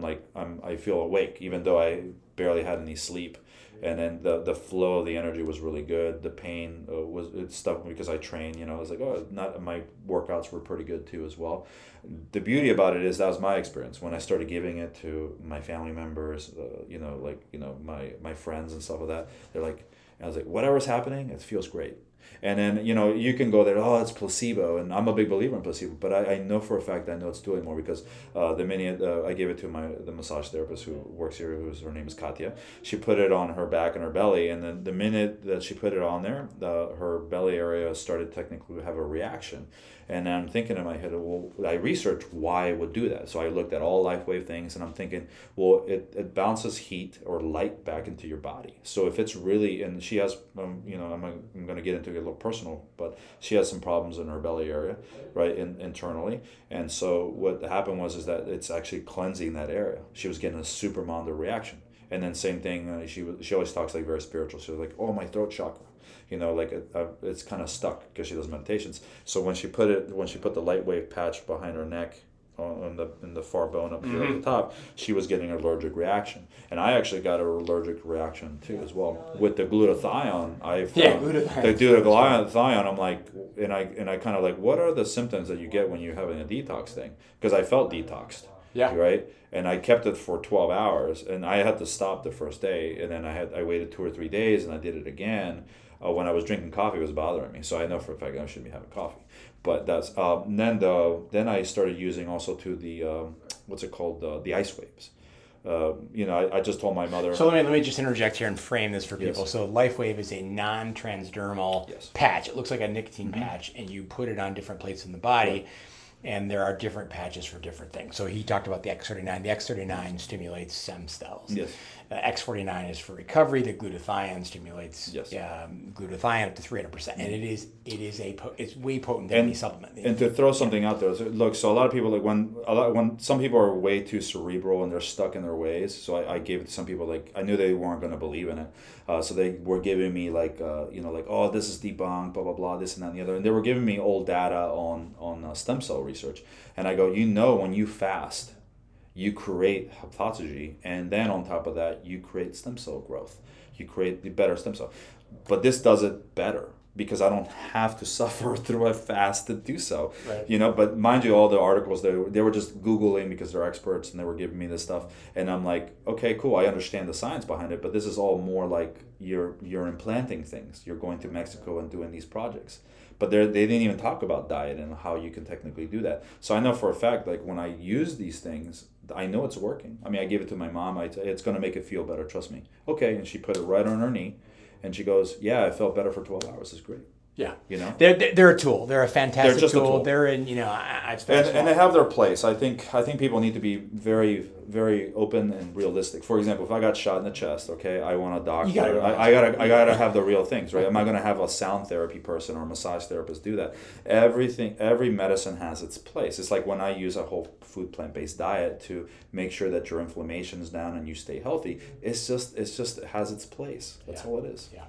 I feel awake, even though I barely had any sleep. And then the flow of the energy was really good. The pain was stuff because I train, I was like, my workouts were pretty good too as well. The beauty about it is that was my experience. When I started giving it to my family members, my friends and stuff like that, they're like, I was like, whatever's happening, it feels great. And then, you can go there, it's placebo. And I'm a big believer in placebo, but I know for a fact I know it's doing more because the minute I gave it to the massage therapist who works here, her name is Katya. She put it on her back and her belly. And then the minute that she put it on there, her belly area started technically to have a reaction. And I'm thinking in my head, I researched why it would do that. So I looked at all LifeWave things, and I'm thinking, it bounces heat or light back into your body. So if it's really, and she has, I'm going to get into it a little personal, but she has some problems in her belly area, right, internally. And so what happened was that it's actually cleansing that area. She was getting a super mild reaction. And then same thing, she always talks like very spiritual. She was like, oh, my throat chakra. It's kind of stuck because she does meditations. So when she put the LifeWave patch behind her neck in the far bone up here at the top, she was getting an allergic reaction. And I actually got an allergic reaction too as well. With the glutathione, I'm like, and I kind of like, what are the symptoms that you get when you're having a detox thing? Because I felt detoxed. Yeah. Right. And I kept it for 12 hours, and I had to stop the first day, and then I waited 2 or 3 days, and I did it again. When I was drinking coffee, it was bothering me, so I know for a fact I shouldn't be having coffee. But that's then I started using also to the the ice waves. I just told my mother. So let me just interject here and frame this for people. Yes. So LifeWave is a non-transdermal patch. It looks like a nicotine patch, and you put it on different plates in the body. Right. And there are different patches for different things. So he talked about the X39. The X39 stimulates stem cells. Yes. The X49 is for recovery. The glutathione stimulates glutathione up to 300%. And it's way potent than any supplement. And to throw something out there, so a lot of people, when some people are way too cerebral and they're stuck in their ways. So I gave it to some people, I knew they weren't going to believe in it. So they were giving me this is debunked, blah, blah, blah, this and that and the other. And they were giving me old data on stem cell research. And I go, when you fast, you create autophagy. And then on top of that, you create stem cell growth. You create the better stem cell. But this does it better. because I don't have to suffer through a fast to do so, right. You know, but mind you, all the articles, they were just Googling because they're experts and they were giving me this stuff. And I'm like, okay, cool. I understand the science behind it, but this is all more like you're implanting things. You're going to Mexico and doing these projects. But they didn't even talk about diet and how you can technically do that. So I know for a fact, like when I use these things, I know it's working. I mean, I gave it to my mom. It's going to make it feel better. Trust me. Okay. And she put it right on her knee. And she goes, yeah, I felt better for 12 hours. It's great. Yeah. You know? They're a tool. They're a fantastic tool. They're in, you know, I've spent and they have their place. I think people need to be very, very open and realistic. For example, if I got shot in the chest, okay, I want a doctor. I gotta have the real things, right? I'm not gonna have a sound therapy person or a massage therapist do that. Every medicine has its place. It's like when I use a whole food plant-based diet to make sure that your inflammation is down and you stay healthy. It's just it has its place. That's all it is. Yeah.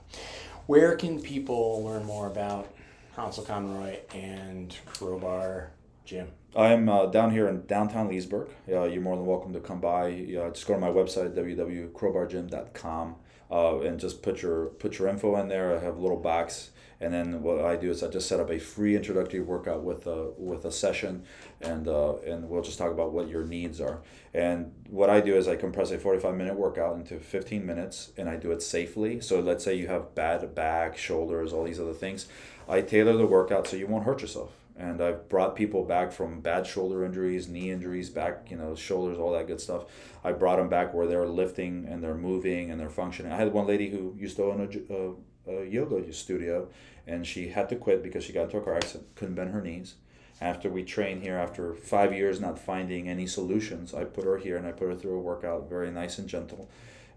Where can people learn more about Hansel Conroy and Crowbar Gym? I'm down here in downtown Leesburg. You're more than welcome to come by. Just go to my website, www.crowbargym.com, and just put your info in there. I have a little box. And then what I do is I just set up a free introductory workout with a session, and we'll just talk about what your needs are. And what I do is I compress a 45-minute workout into 15 minutes, and I do it safely. So let's say you have bad back, shoulders, all these other things. I tailor the workout so you won't hurt yourself. And I've brought people back from bad shoulder injuries, knee injuries, back, shoulders, all that good stuff. I brought them back where they're lifting and they're moving and they're functioning. I had one lady who used to own a yoga studio, and she had to quit because she got into a car accident, couldn't bend her knees. After we trained here, after 5 years not finding any solutions, I put her here and I put her through a workout, very nice and gentle.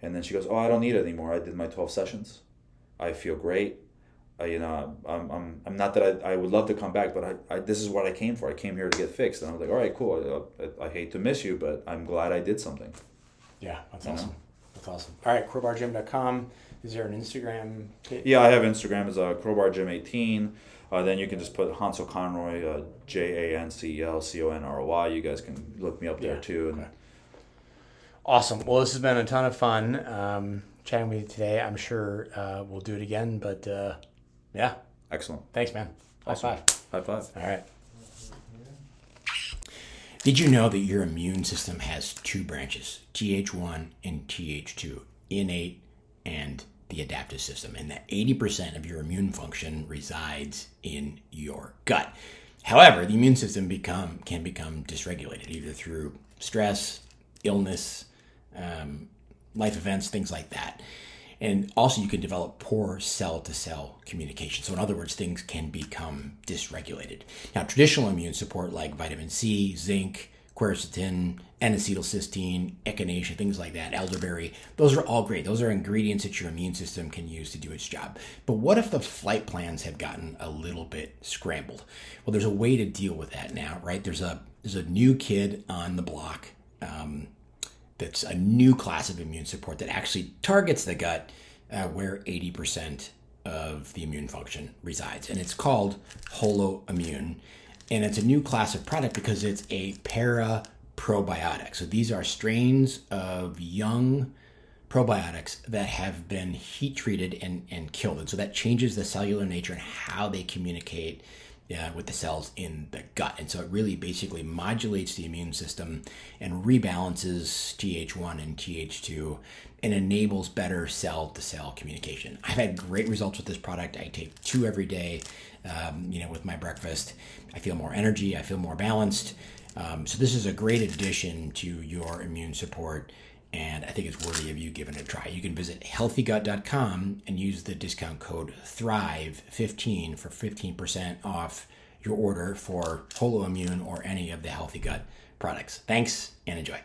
And then she goes, oh, I don't need it anymore. I did my 12 sessions. I feel great. I'm not that I would love to come back, but I this is what I came for. I came here to get fixed. And I was like, all right, cool. I hate to miss you, but I'm glad I did something. Yeah, that's awesome. That's awesome. All right, crowbargym.com. Is there an Instagram? Yeah, I have Instagram as crowbargym18. Then you can just put Hansel Conroy, JANCELCONROY. You guys can look me up there too. And... Okay. Awesome. Well, this has been a ton of fun chatting with you today. I'm sure we'll do it again, but yeah. Excellent. Thanks, man. Awesome. High five. All right. Did you know that your immune system has two branches, Th1 and Th2, innate and the adaptive system, and that 80% of your immune function resides in your gut. However, the immune system can become dysregulated, either through stress, illness, life events, things like that. And also you can develop poor cell-to-cell communication. So in other words, things can become dysregulated. Now, traditional immune support like vitamin C, zinc, quercetin, N-acetylcysteine, echinacea, things like that, elderberry, those are all great. Those are ingredients that your immune system can use to do its job. But what if the flight plans have gotten a little bit scrambled? Well, there's a way to deal with that now, right? There's a new kid on the block that's a new class of immune support that actually targets the gut where 80% of the immune function resides. And it's called Holoimmune. And it's a new class of product because it's a paraprobiotic. So these are strains of young probiotics that have been heat treated and killed. And so that changes the cellular nature and how they communicate with the cells in the gut. And so it really basically modulates the immune system and rebalances Th1 and Th2 and enables better cell-to-cell communication. I've had great results with this product. I take 2 every day. With my breakfast, I feel more energy, I feel more balanced. So this is a great addition to your immune support, and I think it's worthy of you giving it a try. You can visit healthygut.com and use the discount code THRIVE15 for 15% off your order for Holoimmune or any of the Healthy Gut products. Thanks and enjoy.